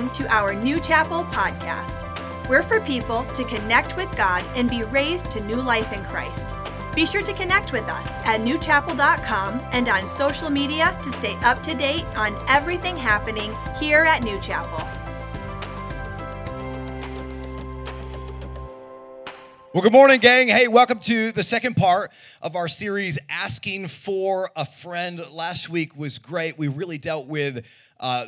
listening to our New Chapel podcast. We're for people to connect with God and be raised to new life in Christ. Be sure to connect with us at newchapel.com and on social media to stay up to date on everything happening here at New Chapel. Well, good morning, gang. Hey, welcome to the second part of our series, Asking for a Friend. Last week was great. We really dealt with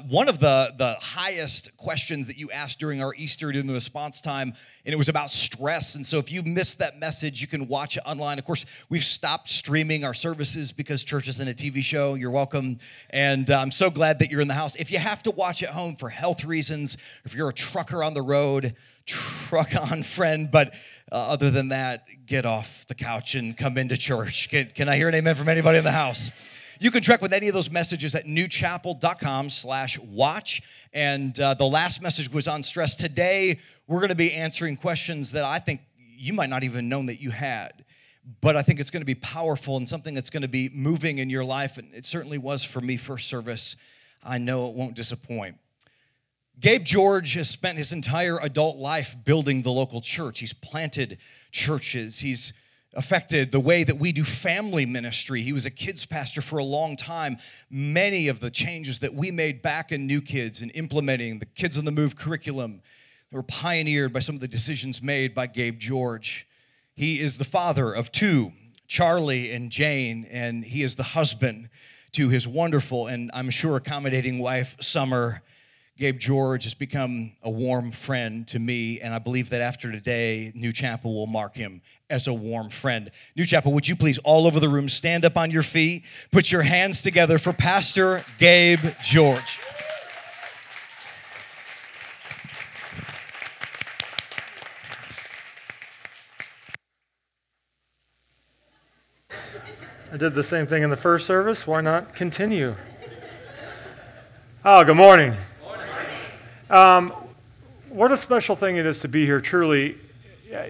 one of the highest questions that you asked during our Easter during the response time, and it was about stress. And so if you missed that message, you can watch it online. Of course, we've stopped streaming our services because church isn't a TV show. You're welcome. And I'm so glad that you're in the house. If you have to watch at home for health reasons, if you're a trucker on the road, truck on, friend. But other than that, get off the couch and come into church. Can I hear an amen from anybody in the house? You can track with any of those messages at newchapel.com/watch. And the last message was on stress. Today, we're going to be answering questions that I think you might not even known that you had. But I think it's going to be powerful and something that's going to be moving in your life. And it certainly was for me first service. I know it won't disappoint. Gabe George has spent his entire adult life building the local church. He's planted churches. He's affected the way that we do family ministry. He was a kids pastor for a long time. Many of the changes that we made back in New Kids and implementing the Kids on the Move curriculum were pioneered by some of the decisions made by Gabe George. He is the father of two, Charlie and Jane, and he is the husband to his wonderful and I'm sure accommodating wife, Summer. Gabe George has become a warm friend to me, and I believe that after today, New Chapel will mark him as a warm friend. New Chapel, would you please, all over the room, stand up on your feet, put your hands together for Pastor Gabe George. I did the same thing in the first service. Why not continue? Oh, good morning. What a special thing it is to be here, truly.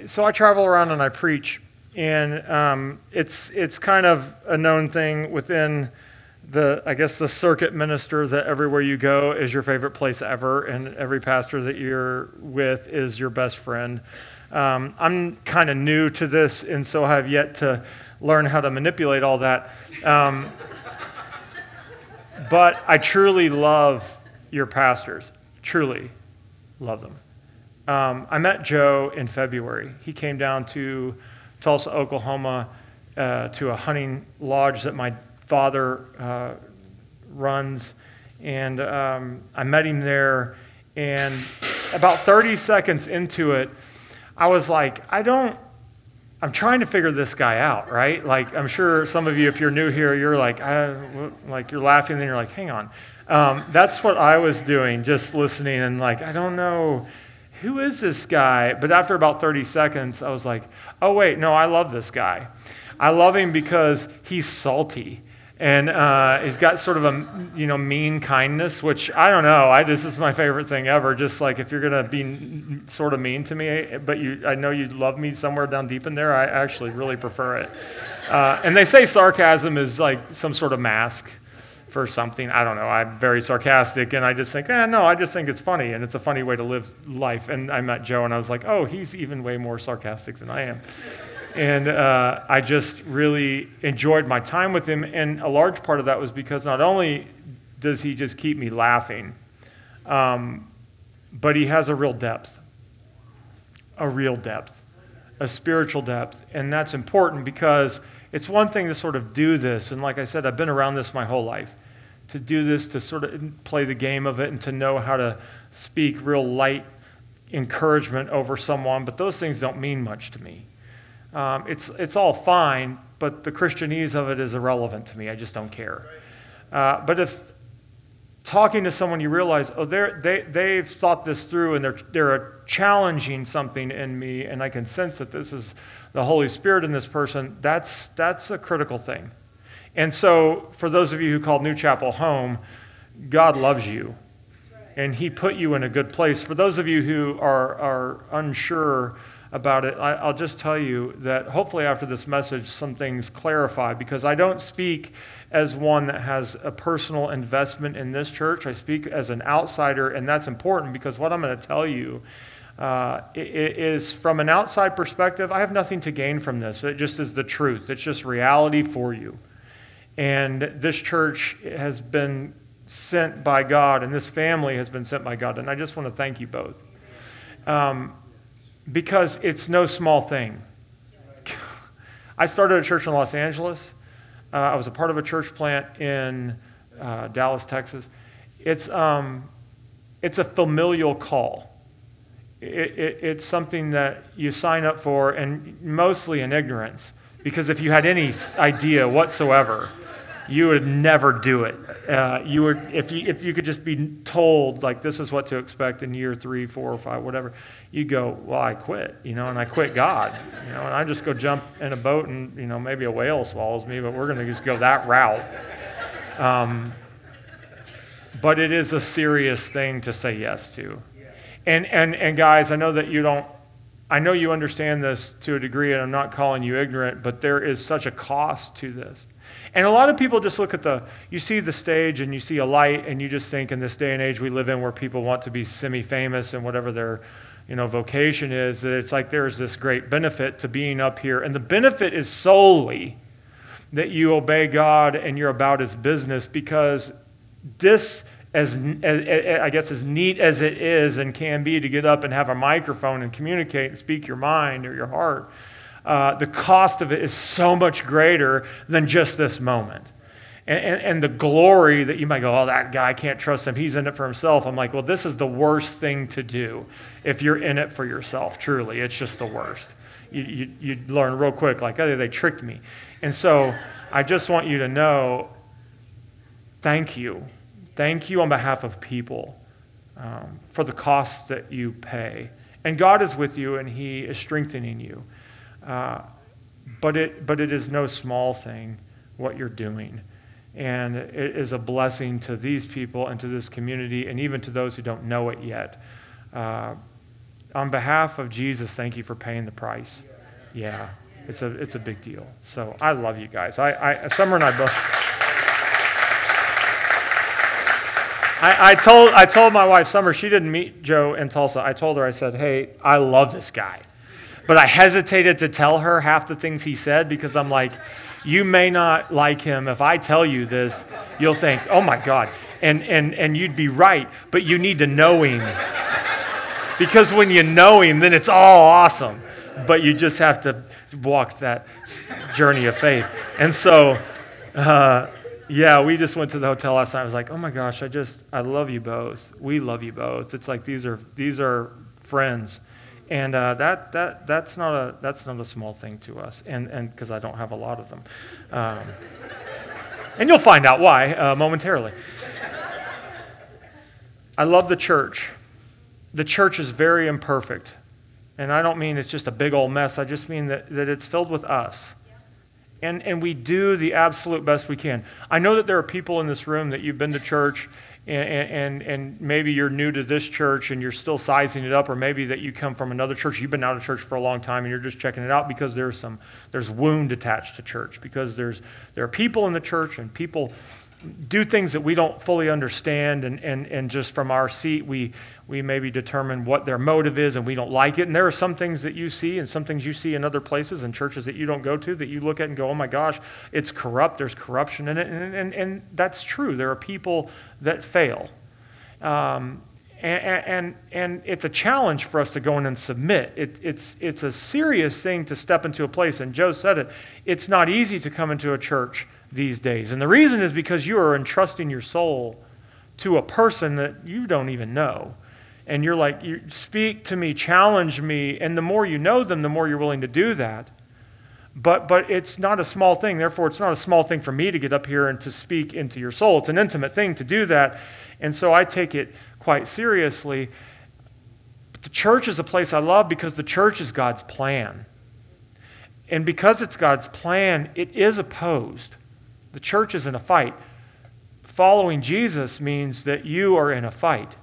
So I travel around and I preach, and it's kind of a known thing within the circuit minister that everywhere you go is your favorite place ever, and every pastor that you're with is your best friend. I'm kind of new to this, and so I have yet to learn how to manipulate all that. But I truly love your pastors. Truly love them. I met Joe in February. He came down to Tulsa, Oklahoma, to a hunting lodge that my father runs. And I met him there. And about 30 seconds into it, I was like, I'm trying to figure this guy out, right? Like, I'm sure some of you, if you're new here, you're like you're laughing, and then you're like, hang on. That's what I was doing, just listening and I don't know, who is this guy? But after about 30 seconds, I was like, oh, wait, no, I love this guy. I love him because he's salty and he's got sort of a, mean kindness, which I don't know. This is my favorite thing ever. Just if you're going to be sort of mean to me, but I know you love me somewhere down deep in there, I actually really prefer it. And they say sarcasm is some sort of mask for something. I don't know. I'm very sarcastic, and I just think, I just think it's funny, and it's a funny way to live life. And I met Joe, and I was like, oh, he's even way more sarcastic than I am. And I just really enjoyed my time with him, and a large part of that was because not only does he just keep me laughing, but he has a real depth, a spiritual depth, and that's important because it's one thing to sort of do this, and like I said, I've been around this my whole life, to do this, to sort of play the game of it, and to know how to speak real light encouragement over someone, but those things don't mean much to me. It's all fine, but the Christianese of it is irrelevant to me. I just don't care. But if talking to someone, you realize, oh, they've thought this through, and they're challenging something in me, and I can sense that this is the Holy Spirit in this person, that's a critical thing. And so for those of you who call New Chapel home, God loves you. That's right. And he put you in a good place. For those of you who are unsure about it, I'll just tell you that hopefully after this message, some things clarify, because I don't speak as one that has a personal investment in this church. I speak as an outsider, and that's important because what I'm going to tell you is from an outside perspective, I have nothing to gain from this. It just is the truth. It's just reality for you. And this church has been sent by God, and this family has been sent by God. And I just want to thank you both. Because it's no small thing. I started a church in Los Angeles. I was a part of a church plant in Dallas, Texas. It's a familial call. It's something that you sign up for, and mostly in ignorance, because if you had any idea whatsoever, you would never do it. You would, if you could just be told, like, this is what to expect in year 3, 4, or 5, whatever, you go, well, I quit, and I quit God, and I just go jump in a boat and, maybe a whale swallows me, but we're going to just go that route. But it is a serious thing to say yes to. And guys, I know that you don't, I know you understand this to a degree, and I'm not calling you ignorant, but there is such a cost to this. And a lot of people just look at you see the stage and you see a light and you just think in this day and age we live in where people want to be semi-famous and whatever their, vocation is, that it's like there's this great benefit to being up here. And the benefit is solely that you obey God and you're about His business, because this, as neat as it is and can be to get up and have a microphone and communicate and speak your mind or your heart, the cost of it is so much greater than just this moment. And the glory that you might go, oh, that guy, I can't trust him. He's in it for himself. I'm like, well, this is the worst thing to do if you're in it for yourself, truly. It's just the worst. You learn real quick, like, oh, they tricked me. And so I just want you to know, thank you. Thank you on behalf of people for the cost that you pay. And God is with you, and He is strengthening you. But it is no small thing what you're doing, and it is a blessing to these people and to this community and even to those who don't know it yet. On behalf of Jesus, thank you for paying the price. Yeah, it's a big deal. So I love you guys. Summer and I both. I told my wife Summer, she didn't meet Joe in Tulsa. I told her, I said, hey, I love this guy. But I hesitated to tell her half the things he said because I'm like, you may not like him. If I tell you this, you'll think, oh my God. And you'd be right, but you need to know him. Because when you know him, then it's all awesome. But you just have to walk that journey of faith. And so, we just went to the hotel last night. I was like, oh my gosh, I love you both. We love you both. It's like these are friends. And that's not a small thing to us, and because I don't have a lot of them, and you'll find out why momentarily. I love the church. The church is very imperfect, and I don't mean it's just a big old mess. I just mean that it's filled with us, and we do the absolute best we can. I know that there are people in this room that you've been to church. And maybe you're new to this church and you're still sizing it up, or maybe that you come from another church, you've been out of church for a long time and you're just checking it out because there's wound attached to church, because there are people in the church and people do things that we don't fully understand, and just from our seat we maybe determine what their motive is and we don't like it. And there are some things that you see and some things you see in other places and churches that you don't go to that you look at and go, oh my gosh, it's corrupt, there's corruption in it, and that's true. There are people that fail. And it's a challenge for us to go in and submit. It's a serious thing to step into a place, and Joe said it, it's not easy to come into a church these days. And the reason is because you are entrusting your soul to a person that you don't even know. And you're like, speak to me, challenge me, and the more you know them, the more you're willing to do that. But it's not a small thing. Therefore, it's not a small thing for me to get up here and to speak into your soul. It's an intimate thing to do that. And so I take it quite seriously. But the church is a place I love because the church is God's plan. And because it's God's plan, it is opposed. The church is in a fight. Following Jesus means that you are in a fight.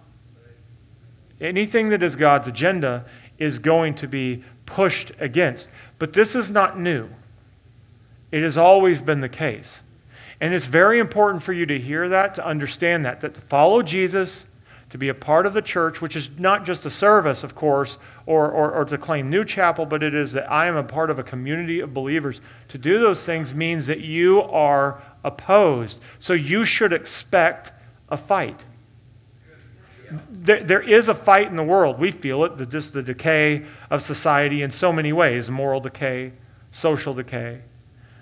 Anything that is God's agenda is going to be pushed against. But this is not new. It has always been the case. And it's very important for you to hear that, to understand that to follow Jesus, to be a part of the church, which is not just a service, of course, or to claim New Chapel, but it is that I am a part of a community of believers. To do those things means that you are opposed. So you should expect a fight. There is a fight in the world. We feel it, just the decay of society in so many ways, moral decay, social decay,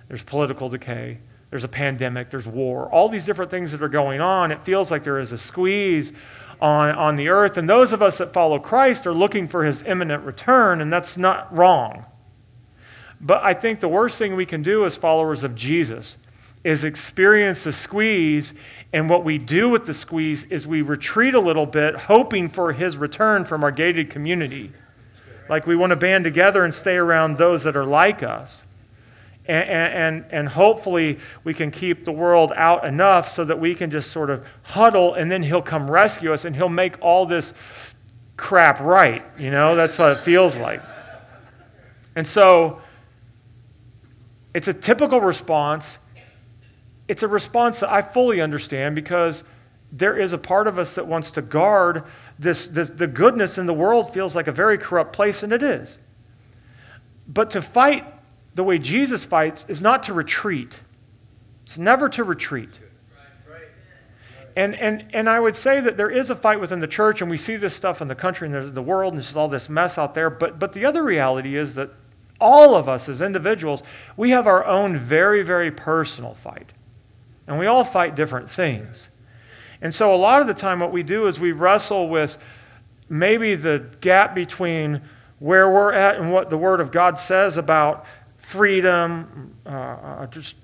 there's political decay. There's a pandemic, there's war, all these different things that are going on. It feels like there is a squeeze on the earth. And those of us that follow Christ are looking for his imminent return, and that's not wrong. But I think the worst thing we can do as followers of Jesus is experience the squeeze, and what we do with the squeeze is we retreat a little bit, hoping for his return from our gated community. Like we want to band together and stay around those that are like us. And hopefully we can keep the world out enough so that we can just sort of huddle, and then he'll come rescue us and he'll make all this crap right. You know, that's what it feels like. And so it's a typical response. It's a response that I fully understand, because there is a part of us that wants to guard this the goodness in the world feels like a very corrupt place, and it is. But to fight the way Jesus fights is not to retreat. It's never to retreat. And I would say that there is a fight within the church, and we see this stuff in the country and the world, and there's all this mess out there. But the other reality is that all of us as individuals, we have our own very, very personal fight. And we all fight different things. And so a lot of the time what we do is we wrestle with maybe the gap between where we're at and what the Word of God says about freedom,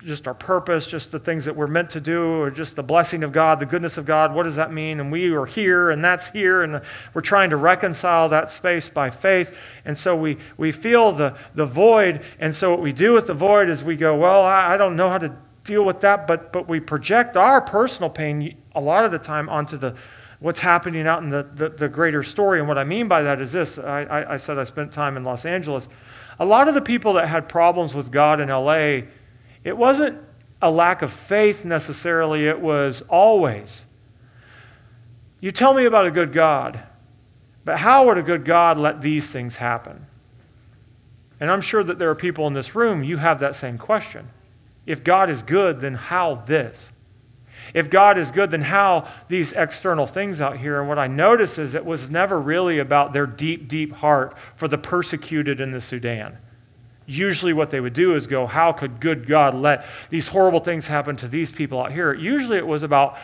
just our purpose, just the things that we're meant to do, or just the blessing of God, the goodness of God. What does that mean? And we are here, and that's here, and we're trying to reconcile that space by faith. And so we feel the void, and so what we do with the void is we go, well, I don't know how to deal with that, but we project our personal pain a lot of the time onto the what's happening out in the greater story. And what I mean by that is this. I said I spent time in Los Angeles. A lot of the people that had problems with God in LA, it wasn't a lack of faith necessarily, it was always, you tell me about a good God, but how would a good God let these things happen? And I'm sure that there are people in this room, you have that same question. If God is good, then how this? If God is good, then how these external things out here? And what I notice is it was never really about their deep, deep heart for the persecuted in the Sudan. Usually what they would do is go, how could good God let these horrible things happen to these people out here? Usually it was about,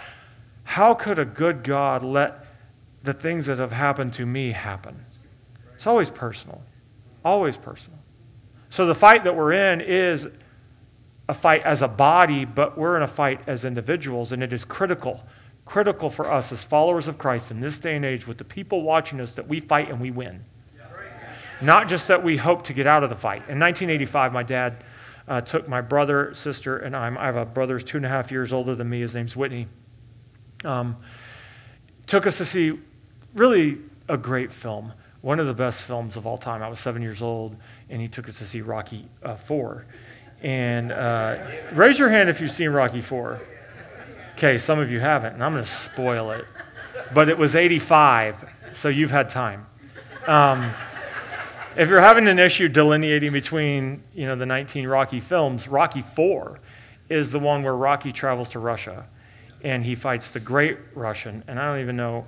how could a good God let the things that have happened to me happen? It's always personal, always personal. So the fight that we're in is a fight as a body, but we're in a fight as individuals, and it is critical for us as followers of Christ in this day and age, with the people watching us, that we fight and we win. Not just that we hope to get out of the fight. In 1985, my dad took my brother, sister, and I have a brother who's 2.5 years older than me. His name's Whitney. Took us to see really a great film, one of the best films of all time. I was 7 years old, and he took us to see Rocky IV. And raise your hand if you've seen Rocky IV. Okay, some of you haven't, and I'm going to spoil it. But it was 85, so you've had time. If you're having an issue delineating between, you know, the 19 Rocky films, Rocky IV is the one where Rocky travels to Russia, and he fights the Great Russian. And I don't even know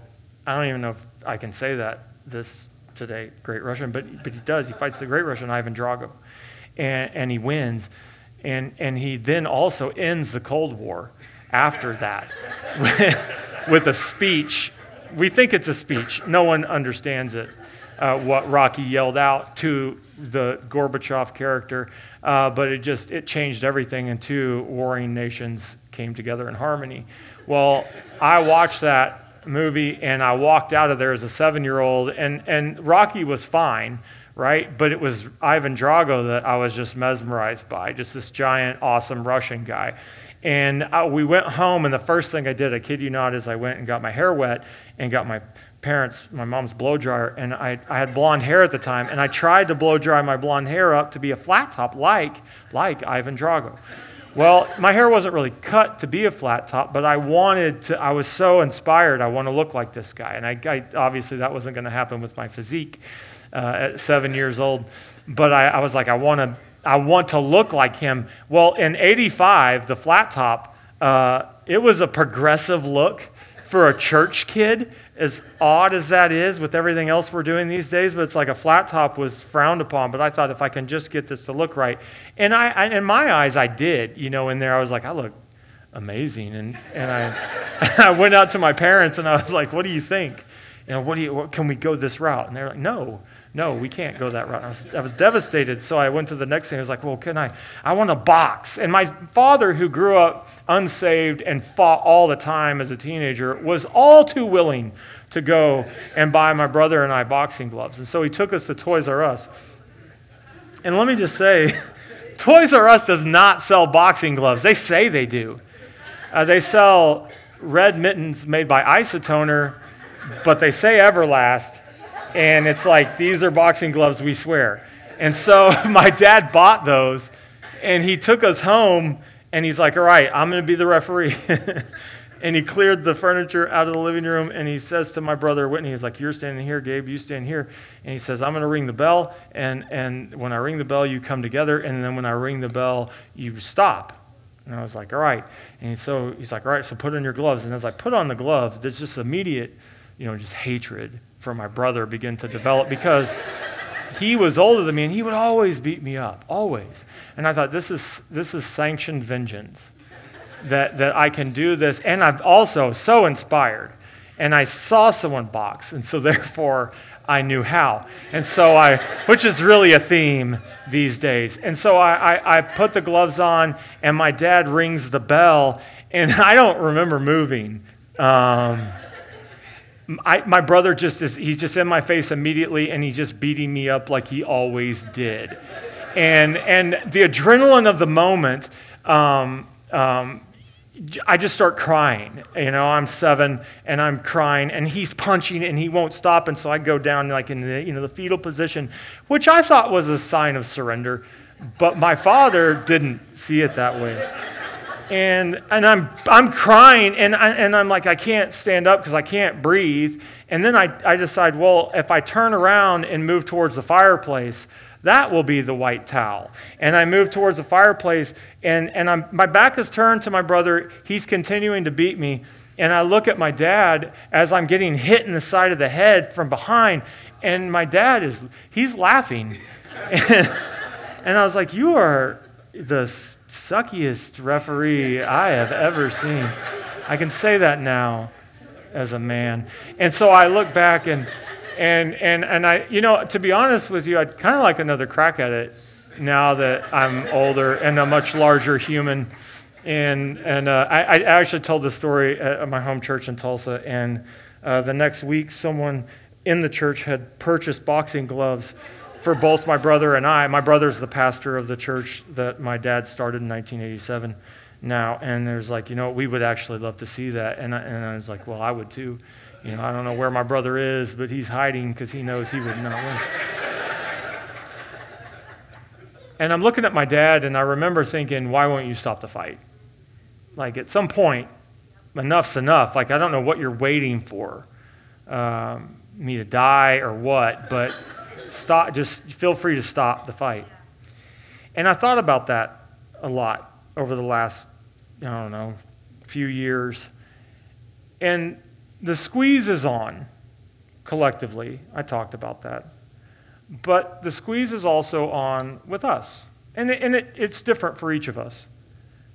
if I can say that this today, Great Russian, but he does. He fights the Great Russian, Ivan Drago. And he wins, and he then also ends the Cold War after that with a speech. We think it's a speech. No one understands it, what Rocky yelled out to the Gorbachev character, but it changed everything, and two warring nations came together in harmony. Well, I watched that movie, and I walked out of there as a 7-year-old, and Rocky was fine, right? But it was Ivan Drago that I was just mesmerized by, just this giant, awesome Russian guy. And we went home, and the first thing I did, I kid you not, is I went and got my hair wet and got my parents, my mom's blow dryer, and I had blonde hair at the time, and I tried to blow dry my blonde hair up to be a flat top like Ivan Drago. Well, my hair wasn't really cut to be a flat top, but I wanted to, I was so inspired, I want to look like this guy. And I obviously that wasn't going to happen with my physique at 7 years old, but I was like, I want to look like him. Well, in 85, the flat top, it was a progressive look for a church kid, as odd as that is with everything else we're doing these days, but it's like a flat top was frowned upon. But I thought, if I can just get this to look right, and I in my eyes, I did. You know, in there, I was like, I look amazing, and I I went out to my parents and I was like, what do you think? You know, can we go this route? And they're like, no, we can't go that route. I was devastated, so I went to the next thing. I was like, well, I want a box. And my father, who grew up unsaved and fought all the time as a teenager, was all too willing to go and buy my brother and I boxing gloves. And so he took us to Toys R Us. And let me just say, Toys R Us does not sell boxing gloves. They say they do. They sell red mittens made by Isotoner, but they say Everlast. And it's like, these are boxing gloves, we swear. And so my dad bought those, and he took us home, and he's like, all right, I'm going to be the referee. And he cleared the furniture out of the living room, and he says to my brother, Whitney, he's like, you're standing here, Gabe, you stand here. And he says, I'm going to ring the bell, and when I ring the bell, you come together, and then when I ring the bell, you stop. And I was like, all right. And so he's like, all right, so put on your gloves. And as I put on the gloves, there's just immediate, just hatred for my brother begin to develop, because he was older than me and he would always beat me up, always. And I thought, this is sanctioned vengeance, that I can do this. And I'm also so inspired. And I saw someone box, and so therefore I knew how. And so which is really a theme these days. And so I put the gloves on, and my dad rings the bell, and I don't remember moving. My brother he's just in my face immediately, and he's just beating me up like he always did. And the adrenaline of the moment, I just start crying. I'm 7, and I'm crying, and he's punching, and he won't stop. And so I go down like in the, the fetal position, which I thought was a sign of surrender, but my father didn't see it that way. And I'm crying, and I'm like, I can't stand up because I can't breathe. And then I decide, well, if I turn around and move towards the fireplace, that will be the white towel. And I move towards the fireplace, and my back is turned to my brother. He's continuing to beat me. And I look at my dad as I'm getting hit in the side of the head from behind, and my dad he's laughing. And I was like, you are the suckiest referee I have ever seen. I can say that now as a man. And so I look back and I, to be honest with you, I'd kind of like another crack at it now that I'm older and a much larger human. And I actually told this story at my home church in Tulsa, and the next week someone in the church had purchased boxing gloves for both my brother and I. My brother's the pastor of the church that my dad started in 1987 now, and there's like, we would actually love to see that. And I was like, well, I would too. I don't know where my brother is, but he's hiding because he knows he would not win. And I'm looking at my dad, and I remember thinking, why won't you stop the fight? Like, at some point, enough's enough. Like, I don't know what you're waiting for, me to die or what, but stop, just feel free to stop the fight. And I thought about that a lot over the last, few years. And the squeeze is on collectively. I talked about that. But the squeeze is also on with us. And it's different for each of us.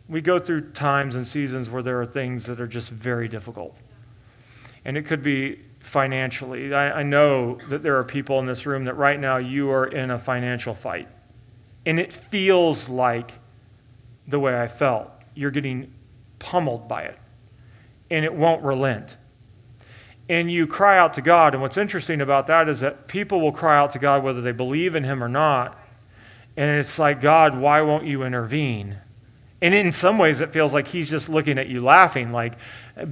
We go through times and seasons where there are things that are just very difficult. And it could be financially. I know that there are people in this room that right now you are in a financial fight. And it feels like the way I felt. You're getting pummeled by it. And it won't relent. And you cry out to God. And what's interesting about that is that people will cry out to God whether they believe in Him or not. And it's like, God, why won't you intervene? And in some ways, it feels like he's just looking at you laughing, like,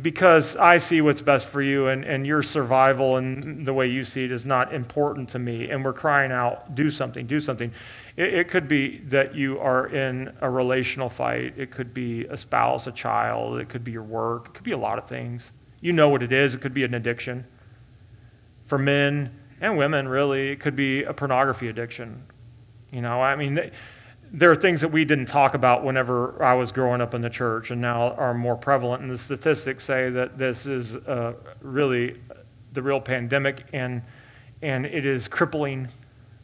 because I see what's best for you, and your survival and the way you see it is not important to me. And we're crying out, do something, do something. It could be that you are in a relational fight. It could be a spouse, a child. It could be your work. It could be a lot of things. You know what it is. It could be an addiction. For men and women, really, it could be a pornography addiction. You know, I mean, there are things that we didn't talk about whenever I was growing up in the church and now are more prevalent. And the statistics say that this is really the real pandemic, and it is crippling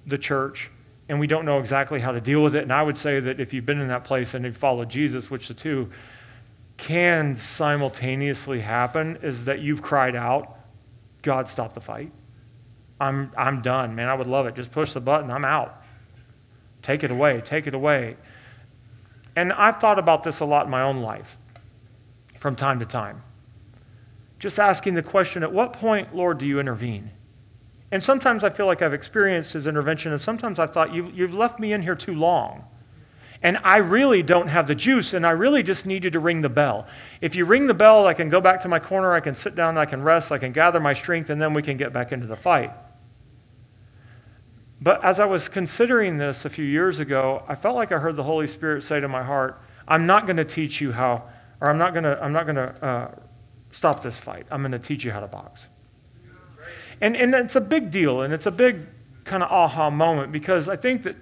the church. And we don't know exactly how to deal with it. And I would say that if you've been in that place and you've followed Jesus, which the two can simultaneously happen, is that you've cried out, God, stop the fight. I'm done, man. I would love it. Just push the button. I'm out. Take it away, take it away. And I've thought about this a lot in my own life from time to time. Just asking the question, at what point, Lord, do you intervene? And sometimes I feel like I've experienced his intervention, and sometimes I thought, you've left me in here too long. And I really don't have the juice, and I really just need you to ring the bell. If you ring the bell, I can go back to my corner, I can sit down, I can rest, I can gather my strength, and then we can get back into the fight. But as I was considering this a few years ago, I felt like I heard the Holy Spirit say to my heart, I'm not going to teach you how, or I'm not going to stop this fight. I'm going to teach you how to box. And it's a big deal, and it's a big kind of aha moment, because I think that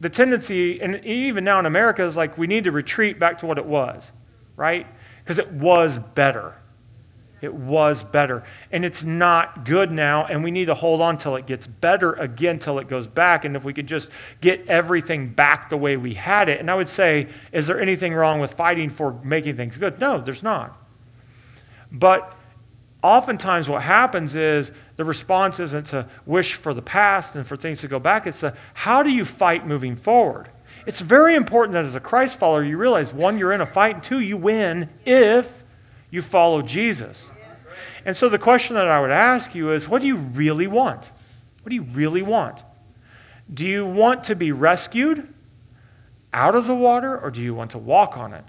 the tendency, and even now in America, is like we need to retreat back to what it was, right? Because it was better. It was better. And it's not good now, and we need to hold on till it gets better again, till it goes back. And if we could just get everything back the way we had it. And I would say, is there anything wrong with fighting for making things good? No, there's not. But oftentimes what happens is the response isn't to wish for the past and for things to go back. It's to, how do you fight moving forward? It's very important that as a Christ follower, you realize, one, you're in a fight, and two, you win if you follow Jesus. And so the question that I would ask you is, what do you really want? What do you really want? Do you want to be rescued out of the water, or do you want to walk on it?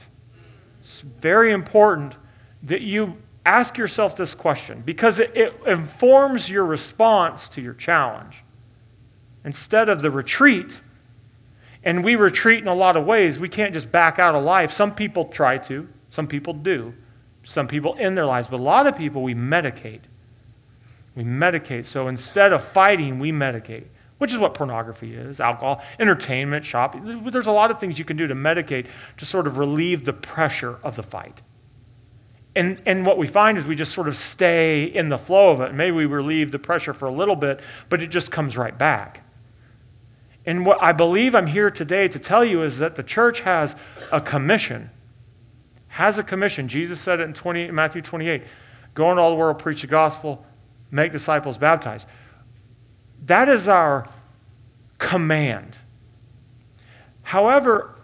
It's very important that you ask yourself this question, because it informs your response to your challenge. Instead of the retreat, and we retreat in a lot of ways, we can't just back out of life. Some people try to, some people do. Some people in their lives, but a lot of people, we medicate. We medicate. So instead of fighting, we medicate, which is what pornography is, alcohol, entertainment, shopping. There's a lot of things you can do to medicate to sort of relieve the pressure of the fight. And what we find is we just sort of stay in the flow of it. Maybe we relieve the pressure for a little bit, but it just comes right back. And what I believe I'm here today to tell you is that the church has a commission. Jesus said it in Matthew 28, go into all the world, preach the gospel, make disciples, baptize. That is our command. However,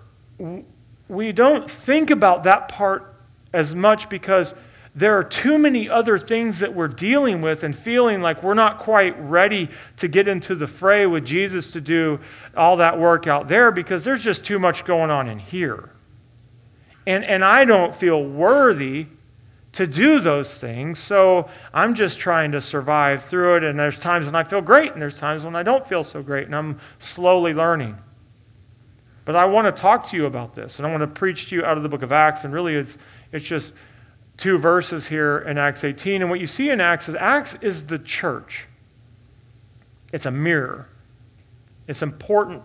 we don't think about that part as much because there are too many other things that we're dealing with and feeling like we're not quite ready to get into the fray with Jesus to do all that work out there because there's just too much going on in here. And I don't feel worthy to do those things, so I'm just trying to survive through it, and there's times when I feel great, and there's times when I don't feel so great, and I'm slowly learning. But I want to talk to you about this, and I want to preach to you out of the book of Acts, and really it's just two verses here in Acts 18, and what you see in Acts is the church. It's a mirror. It's important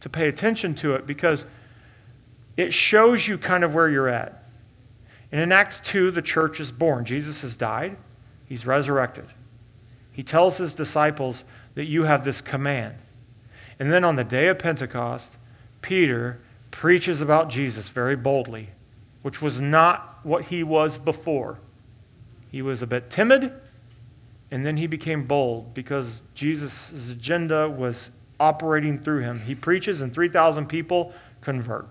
to pay attention to it because it shows you kind of where you're at. And in Acts 2, the church is born. Jesus has died. He's resurrected. He tells his disciples that you have this command. And then on the day of Pentecost, Peter preaches about Jesus very boldly, which was not what he was before. He was a bit timid, and then he became bold because Jesus' agenda was operating through him. He preaches, and 3,000 people convert.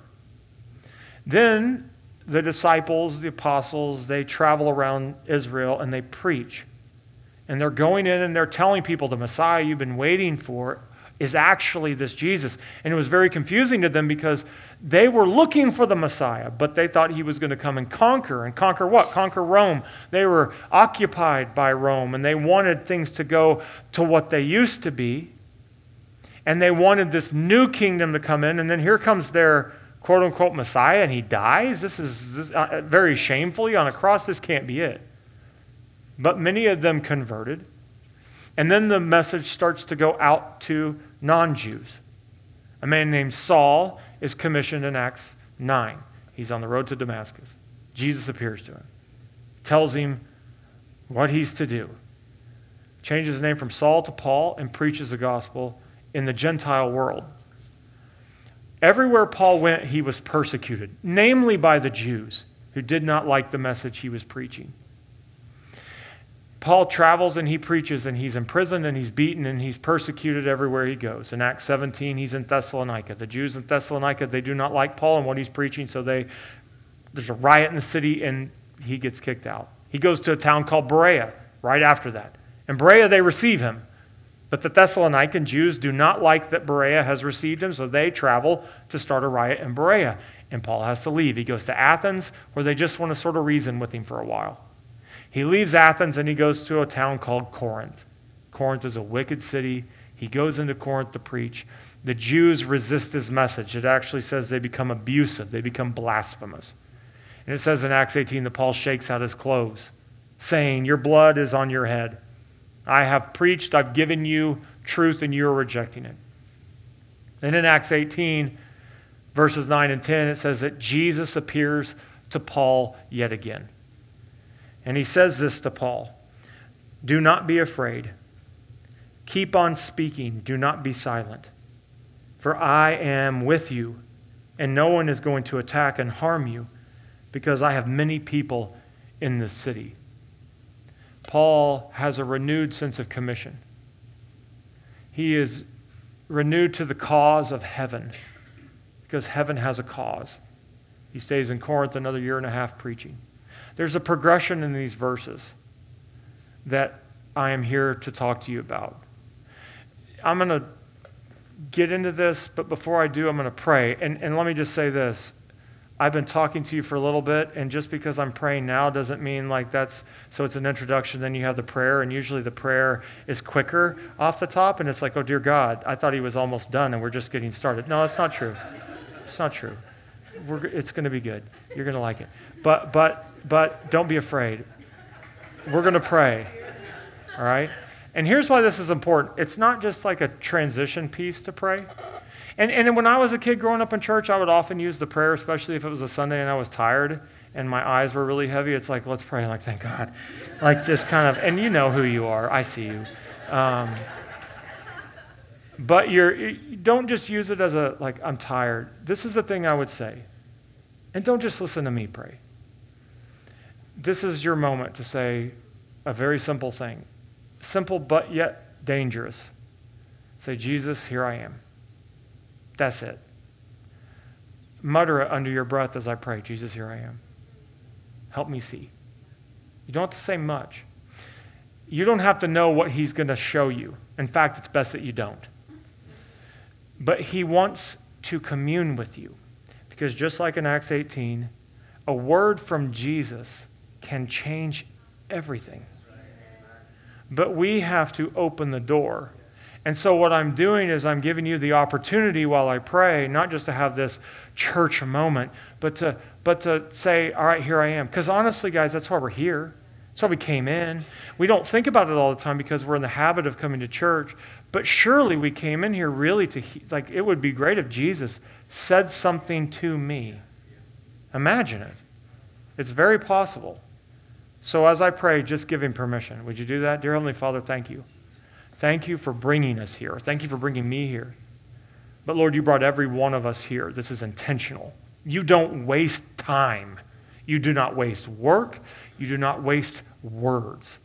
Then the disciples, the apostles, they travel around Israel and they preach. And they're going in and they're telling people the Messiah you've been waiting for is actually this Jesus. And it was very confusing to them because they were looking for the Messiah, but they thought he was going to come and conquer. And conquer what? Conquer Rome. They were occupied by Rome, and they wanted things to go to what they used to be. And they wanted this new kingdom to come in, and then here comes their quote-unquote Messiah, and he dies. This is very shamefully on a cross. This can't be it. But many of them converted. And then the message starts to go out to non-Jews. A man named Saul is commissioned in Acts 9. He's on the road to Damascus. Jesus appears to him, tells him what he's to do, changes his name from Saul to Paul, and preaches the gospel in the Gentile world. Everywhere Paul went, he was persecuted, namely by the Jews who did not like the message he was preaching. Paul travels and he preaches, and he's imprisoned and he's beaten and he's persecuted everywhere he goes. In Acts 17, he's in Thessalonica. The Jews in Thessalonica, they do not like Paul and what he's preaching, so there's a riot in the city and he gets kicked out. He goes to a town called Berea right after that. In Berea, they receive him. But the Thessalonican Jews do not like that Berea has received him, so they travel to start a riot in Berea. And Paul has to leave. He goes to Athens, where they just want to sort of reason with him for a while. He leaves Athens and he goes to a town called Corinth. Corinth is a wicked city. He goes into Corinth to preach. The Jews resist his message. It actually says they become abusive. They become blasphemous. And it says in Acts 18 that Paul shakes out his clothes, saying, "Your blood is on your head. I have preached, I've given you truth, and you're rejecting it." And in Acts 18, verses 9 and 10, it says that Jesus appears to Paul yet again. And he says this to Paul, "Do not be afraid. Keep on speaking. Do not be silent. For I am with you, and no one is going to attack and harm you, because I have many people in this city." Paul has a renewed sense of commission. He is renewed to the cause of heaven, because heaven has a cause. He stays in Corinth another year and a half preaching. There's a progression in these verses that I am here to talk to you about. I'm going to get into this, but before I do, I'm going to pray. And let me just say this. I've been talking to you for a little bit, and just because I'm praying now doesn't mean like that's, so it's an introduction, then you have the prayer, and usually the prayer is quicker off the top, and it's like, "Oh, dear God, I thought he was almost done, and we're just getting started." No, that's not true. It's not true. It's going to be good. You're going to like it. But don't be afraid. We're going to pray, all right? And here's why this is important. It's not just like a transition piece to pray. And when I was a kid growing up in church, I would often use the prayer, especially if it was a Sunday and I was tired and my eyes were really heavy. It's like, "Let's pray," like, "Thank God." Like, just kind of, and you know who you are. I see you. But you don't just use it as a, like, "I'm tired." This is the thing I would say. And don't just listen to me pray. This is your moment to say a very simple thing. Simple but yet dangerous. Say, "Jesus, here I am." That's it. Mutter it under your breath as I pray, "Jesus, here I am. Help me see." You don't have to say much. You don't have to know what he's going to show you. In fact, it's best that you don't. But he wants to commune with you. Because just like in Acts 18, a word from Jesus can change everything. But we have to open the door. And so what I'm doing is I'm giving you the opportunity while I pray, not just to have this church moment, but to say, "All right, here I am." Because honestly, guys, that's why we're here. That's why we came in. We don't think about it all the time because we're in the habit of coming to church. But surely we came in here really to, like, it would be great if Jesus said something to me. Imagine it. It's very possible. So as I pray, just give him permission. Would you do that? Dear Heavenly Father, thank you. Thank you for bringing us here. Thank you for bringing me here. But Lord, you brought every one of us here. This is intentional. You don't waste time. You do not waste work. You do not waste words.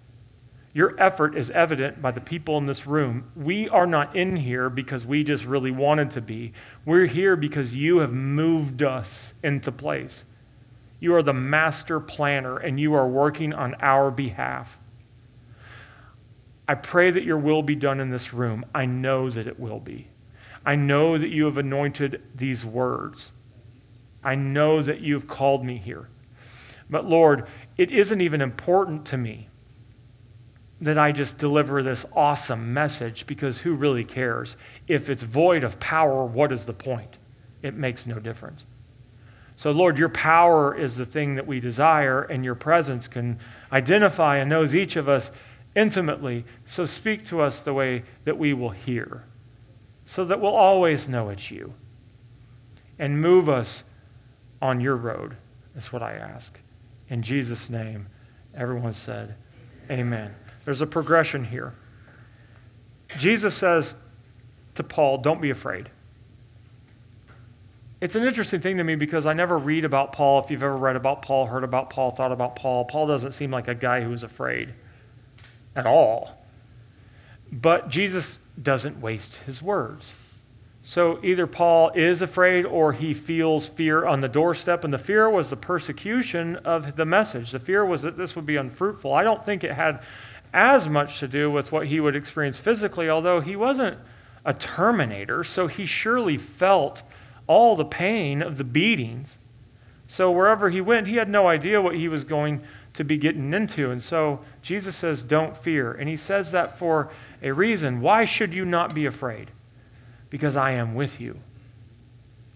Your effort is evident by the people in this room. We are not in here because we just really wanted to be. We're here because you have moved us into place. You are the master planner, and you are working on our behalf. I pray that your will be done in this room. I know that it will be. I know that you have anointed these words. I know that you've called me here. But Lord, it isn't even important to me that I just deliver this awesome message, because who really cares? If it's void of power, what is the point? It makes no difference. So Lord, your power is the thing that we desire, and your presence can identify and knows each of us intimately. So speak to us the way that we will hear, so that we'll always know it's you. And move us on your road, is what I ask. In Jesus' name, everyone said, amen. There's a progression here. Jesus says to Paul, don't be afraid. It's an interesting thing to me because I never read about Paul. If you've ever read about Paul, heard about Paul, thought about Paul, Paul doesn't seem like a guy who was afraid at all. But Jesus doesn't waste his words. So either Paul is afraid or he feels fear on the doorstep. And the fear was the persecution of the message. The fear was that this would be unfruitful. I don't think it had as much to do with what he would experience physically, although he wasn't a terminator, so he surely felt all the pain of the beatings. So wherever he went, he had no idea what he was going to be getting into. And so Jesus says, don't fear. And he says that for a reason. Why should you not be afraid? Because I am with you.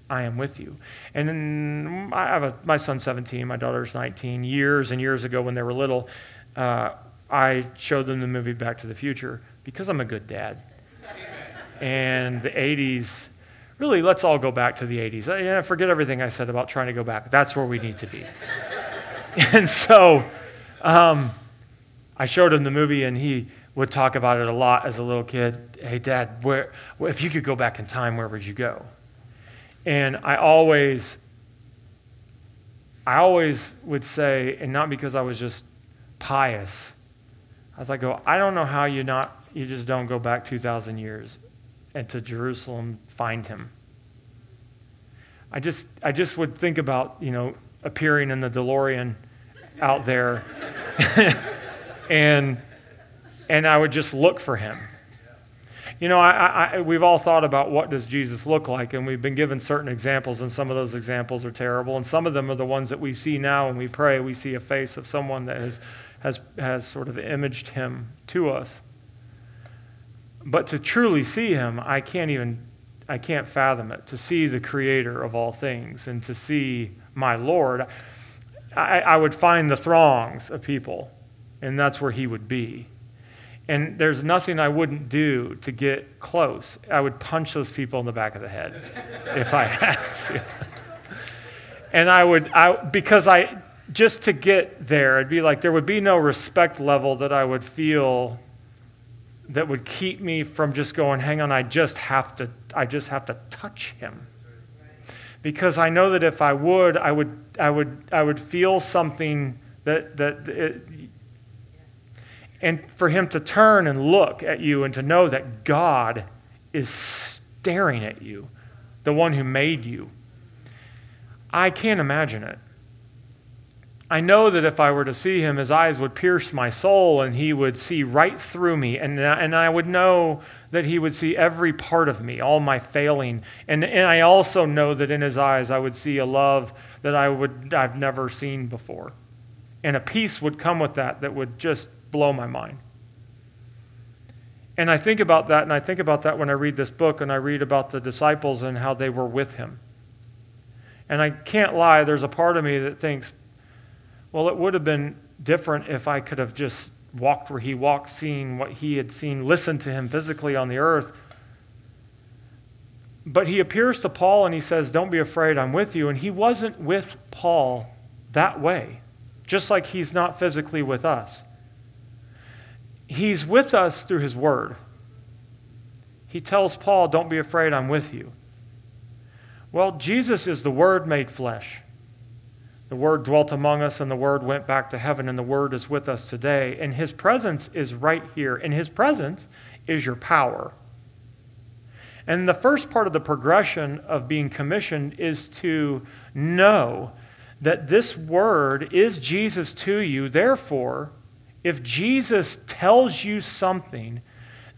I am with you. And then I have my son's 17, my daughter's 19. Years and years ago when they were little, I showed them the movie Back to the Future because I'm a good dad. And the 80s, really, let's all go back to the 80s. Yeah, forget everything I said about trying to go back. That's where we need to be. And so I showed him the movie, and he would talk about it a lot as a little kid. Hey, Dad, if you could go back in time, where would you go? And I always would say, and not because I was just pious, I was like, I don't know how you just don't go back 2,000 years and to Jerusalem find him. I just would think about, appearing in the DeLorean out there, and I would just look for him. We've all thought about what does Jesus look like, and we've been given certain examples, and some of those examples are terrible, and some of them are the ones that we see now when we pray. We see a face of someone that has sort of imaged him to us. But to truly see him, I can't fathom it. To see the creator of all things and to see my Lord, I would find the throngs of people, and that's where he would be. And there's nothing I wouldn't do to get close. I would punch those people in the back of the head if I had to. And because to get there, it'd be like there would be no respect level that I would feel that would keep me from just going, hang on, I just have to touch him. Because I know that if I would, I would feel something that and for him to turn and look at you and to know that God is staring at you, the one who made you, I can't imagine it. I know that if I were to see him, his eyes would pierce my soul and he would see right through me. And I would know that he would see every part of me, all my failing. And I also know that in his eyes I would see a love that I've never seen before. And a peace would come with that would just blow my mind. And I think about that, and I think about that when I read this book and I read about the disciples and how they were with him. And I can't lie, there's a part of me that thinks, well, it would have been different if I could have just walked where he walked, seen what he had seen, listened to him physically on the earth. But he appears to Paul and he says, don't be afraid, I'm with you. And he wasn't with Paul that way, just like he's not physically with us. He's with us through his word. He tells Paul, don't be afraid, I'm with you. Well, Jesus is the word made flesh. The word dwelt among us, and the word went back to heaven, and the word is with us today. And his presence is right here. And his presence is your power. And the first part of the progression of being commissioned is to know that this word is Jesus to you. Therefore, If Jesus tells you something,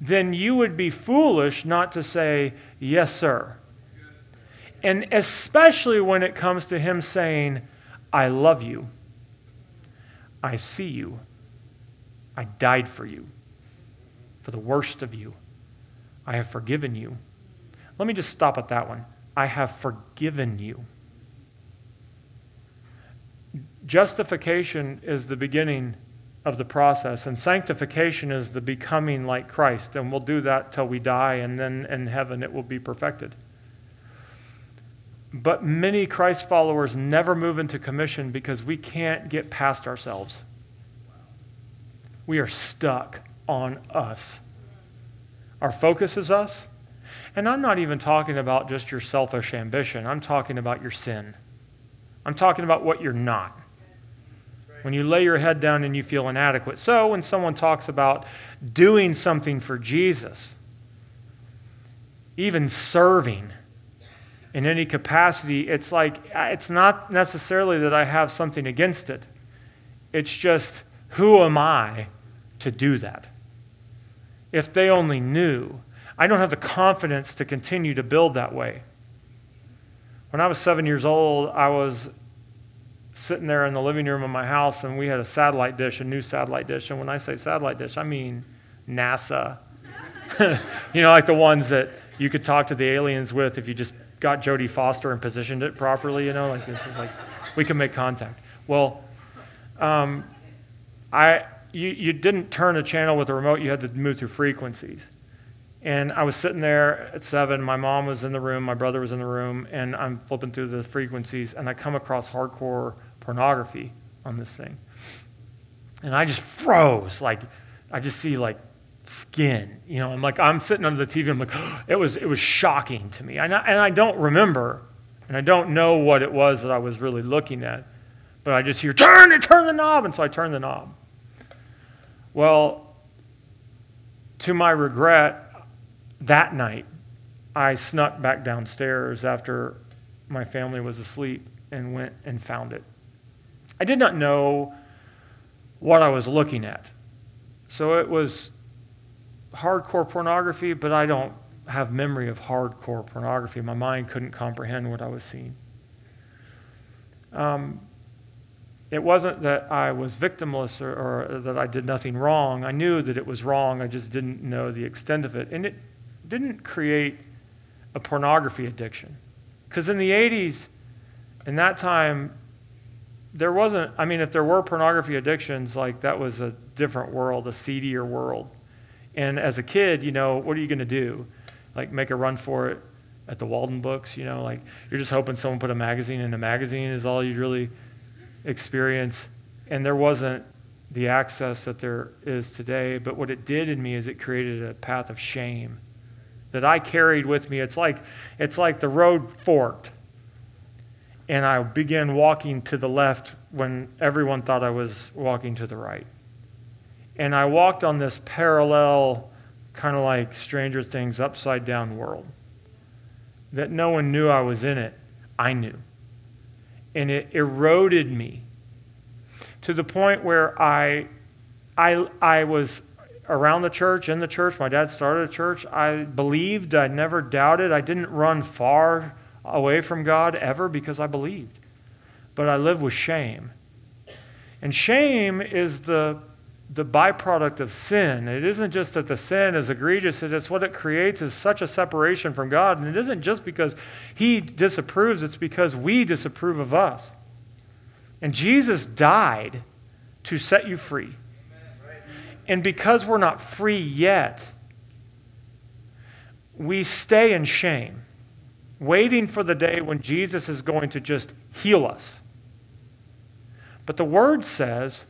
then you would be foolish not to say, yes, sir. And especially when it comes to him saying, I love you. I see you. I died for you. For the worst of you. I have forgiven you. Let me just stop at that one. I have forgiven you. Justification is the beginning of the process, and sanctification is the becoming like Christ, and we'll do that till we die, and then in heaven it will be perfected. But many Christ followers never move into commission because we can't get past ourselves. We are stuck on us. Our focus is us. And I'm not even talking about just your selfish ambition. I'm talking about your sin. I'm talking about what you're not. When you lay your head down and you feel inadequate. So when someone talks about doing something for Jesus, even serving in any capacity, it's like, it's not necessarily that I have something against it. It's just, who am I to do that? If they only knew. I don't have the confidence to continue to build that way. When I was 7 years old, I was sitting there in the living room of my house, and we had a satellite dish, a new satellite dish. And when I say satellite dish, I mean NASA. You know, like the ones that you could talk to the aliens with if you just got Jodie Foster and positioned it properly, you know, like this is like, we can make contact. Well, you didn't turn a channel with a remote. You had to move through frequencies. And I was sitting there at 7, my mom was in the room, my brother was in the room, and I'm flipping through the frequencies, and I come across hardcore pornography on this thing. And I just froze, like, I just see, like, skin, you know, I'm like, I'm sitting under the TV, I'm like, oh, it was shocking to me. And I don't remember, and I don't know what it was that I was really looking at, but I just hear, turn the knob, and so I turn the knob. Well, to my regret, that night, I snuck back downstairs after my family was asleep and went and found it. I did not know what I was looking at. So it was hardcore pornography, but I don't have memory of hardcore pornography. My mind couldn't comprehend what I was seeing. It wasn't that I was victimless or that I did nothing wrong. I knew that it was wrong. I just didn't know the extent of it. And it didn't create a pornography addiction. Because in the 80s, in that time, there wasn't, I mean, if there were pornography addictions, like that was a different world, a seedier world. And as a kid, you know, what are you going to do? Like make a run for it at the Walden Books, you know, like you're just hoping someone put a magazine in a magazine is all you'd really experience. And there wasn't the access that there is today. But what it did in me is it created a path of shame that I carried with me. It's like the road forked, and I began walking to the left when everyone thought I was walking to the right. And I walked on this parallel, kind of like Stranger Things, upside down world that no one knew I was in it. I knew. And it eroded me to the point where I was around the church, in the church. My dad started a church. I believed. I never doubted. I didn't run far away from God ever because I believed. But I lived with shame. And shame is the byproduct of sin. It isn't just that the sin is egregious. It is what it creates is such a separation from God. And it isn't just because he disapproves. It's because we disapprove of us. And Jesus died to set you free. And because we're not free yet, we stay in shame, waiting for the day when Jesus is going to just heal us. But the Word says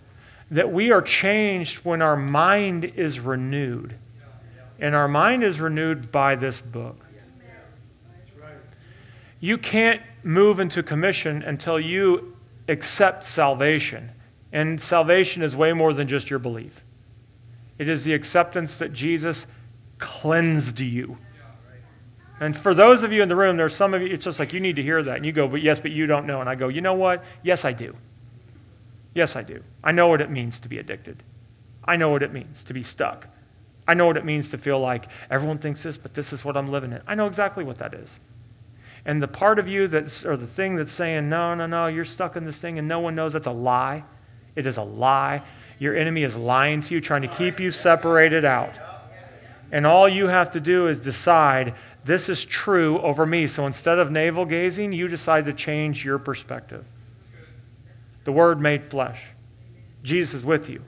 that we are changed when our mind is renewed. And our mind is renewed by this book. You can't move into commission until you accept salvation. And salvation is way more than just your belief. It is the acceptance that Jesus cleansed you. And for those of you in the room, there's some of you, it's just like you need to hear that. And you go, but yes, but you don't know. And I go, you know what? Yes, I do. Yes, I do. I know what it means to be addicted. I know what it means to be stuck. I know what it means to feel like everyone thinks this, but this is what I'm living in. I know exactly what that is. And the part of you that's, or the thing that's saying, no, no, no, you're stuck in this thing and no one knows, that's a lie. It is a lie. Your enemy is lying to you, trying to keep you separated out. And all you have to do is decide, this is true over me. So instead of navel gazing, you decide to change your perspective. The Word made flesh. Jesus is with you.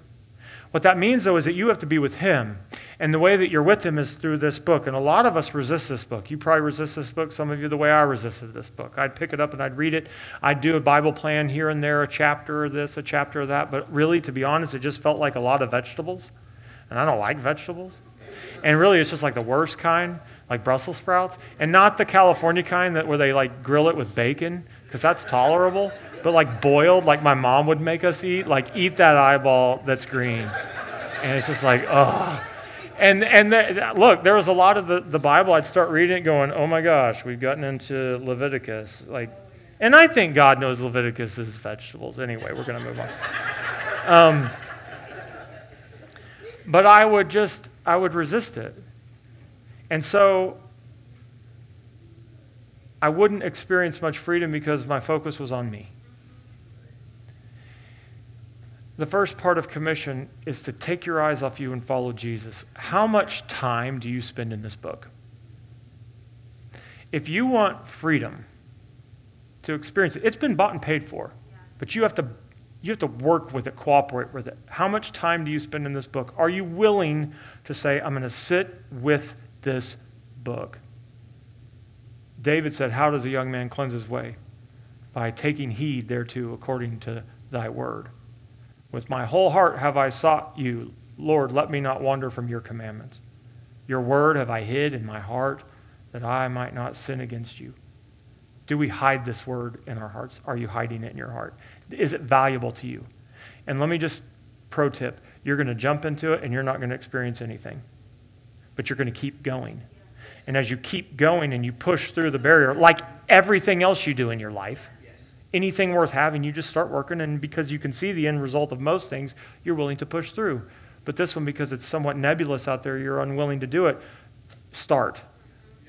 What that means, though, is that you have to be with Him. And the way that you're with Him is through this book. And a lot of us resist this book. You probably resist this book, some of you, the way I resisted this book. I'd pick it up and I'd read it. I'd do a Bible plan here and there, a chapter of this, a chapter of that. But really, to be honest, it just felt like a lot of vegetables. And I don't like vegetables. And really, it's just like the worst kind, like Brussels sprouts. And not the California kind that where they like grill it with bacon, because that's tolerable. But like boiled, like my mom would make us eat, like eat that eyeball that's green. And it's just like, oh. And look, there was a lot of the Bible, I'd start reading it going, oh my gosh, we've gotten into Leviticus. And I think God knows Leviticus is vegetables. Anyway, we're going to move on. But I would resist it. And so I wouldn't experience much freedom because my focus was on me. The first part of commission is to take your eyes off you and follow Jesus. How much time do you spend in this book? If you want freedom to experience it, it's been bought and paid for, but you have to work with it, cooperate with it. How much time do you spend in this book? Are you willing to say, I'm going to sit with this book? David said, how does a young man cleanse his way? By taking heed thereto according to thy word. With my whole heart have I sought you. Lord, let me not wander from your commandments. Your word have I hid in my heart that I might not sin against you. Do we hide this word in our hearts? Are you hiding it in your heart? Is it valuable to you? And let me just pro tip. You're going to jump into it and you're not going to experience anything. But you're going to keep going. And as you keep going and you push through the barrier, like everything else you do in your life, anything worth having, you just start working, and because you can see the end result of most things, you're willing to push through. But this one, because it's somewhat nebulous out there, you're unwilling to do it. Start.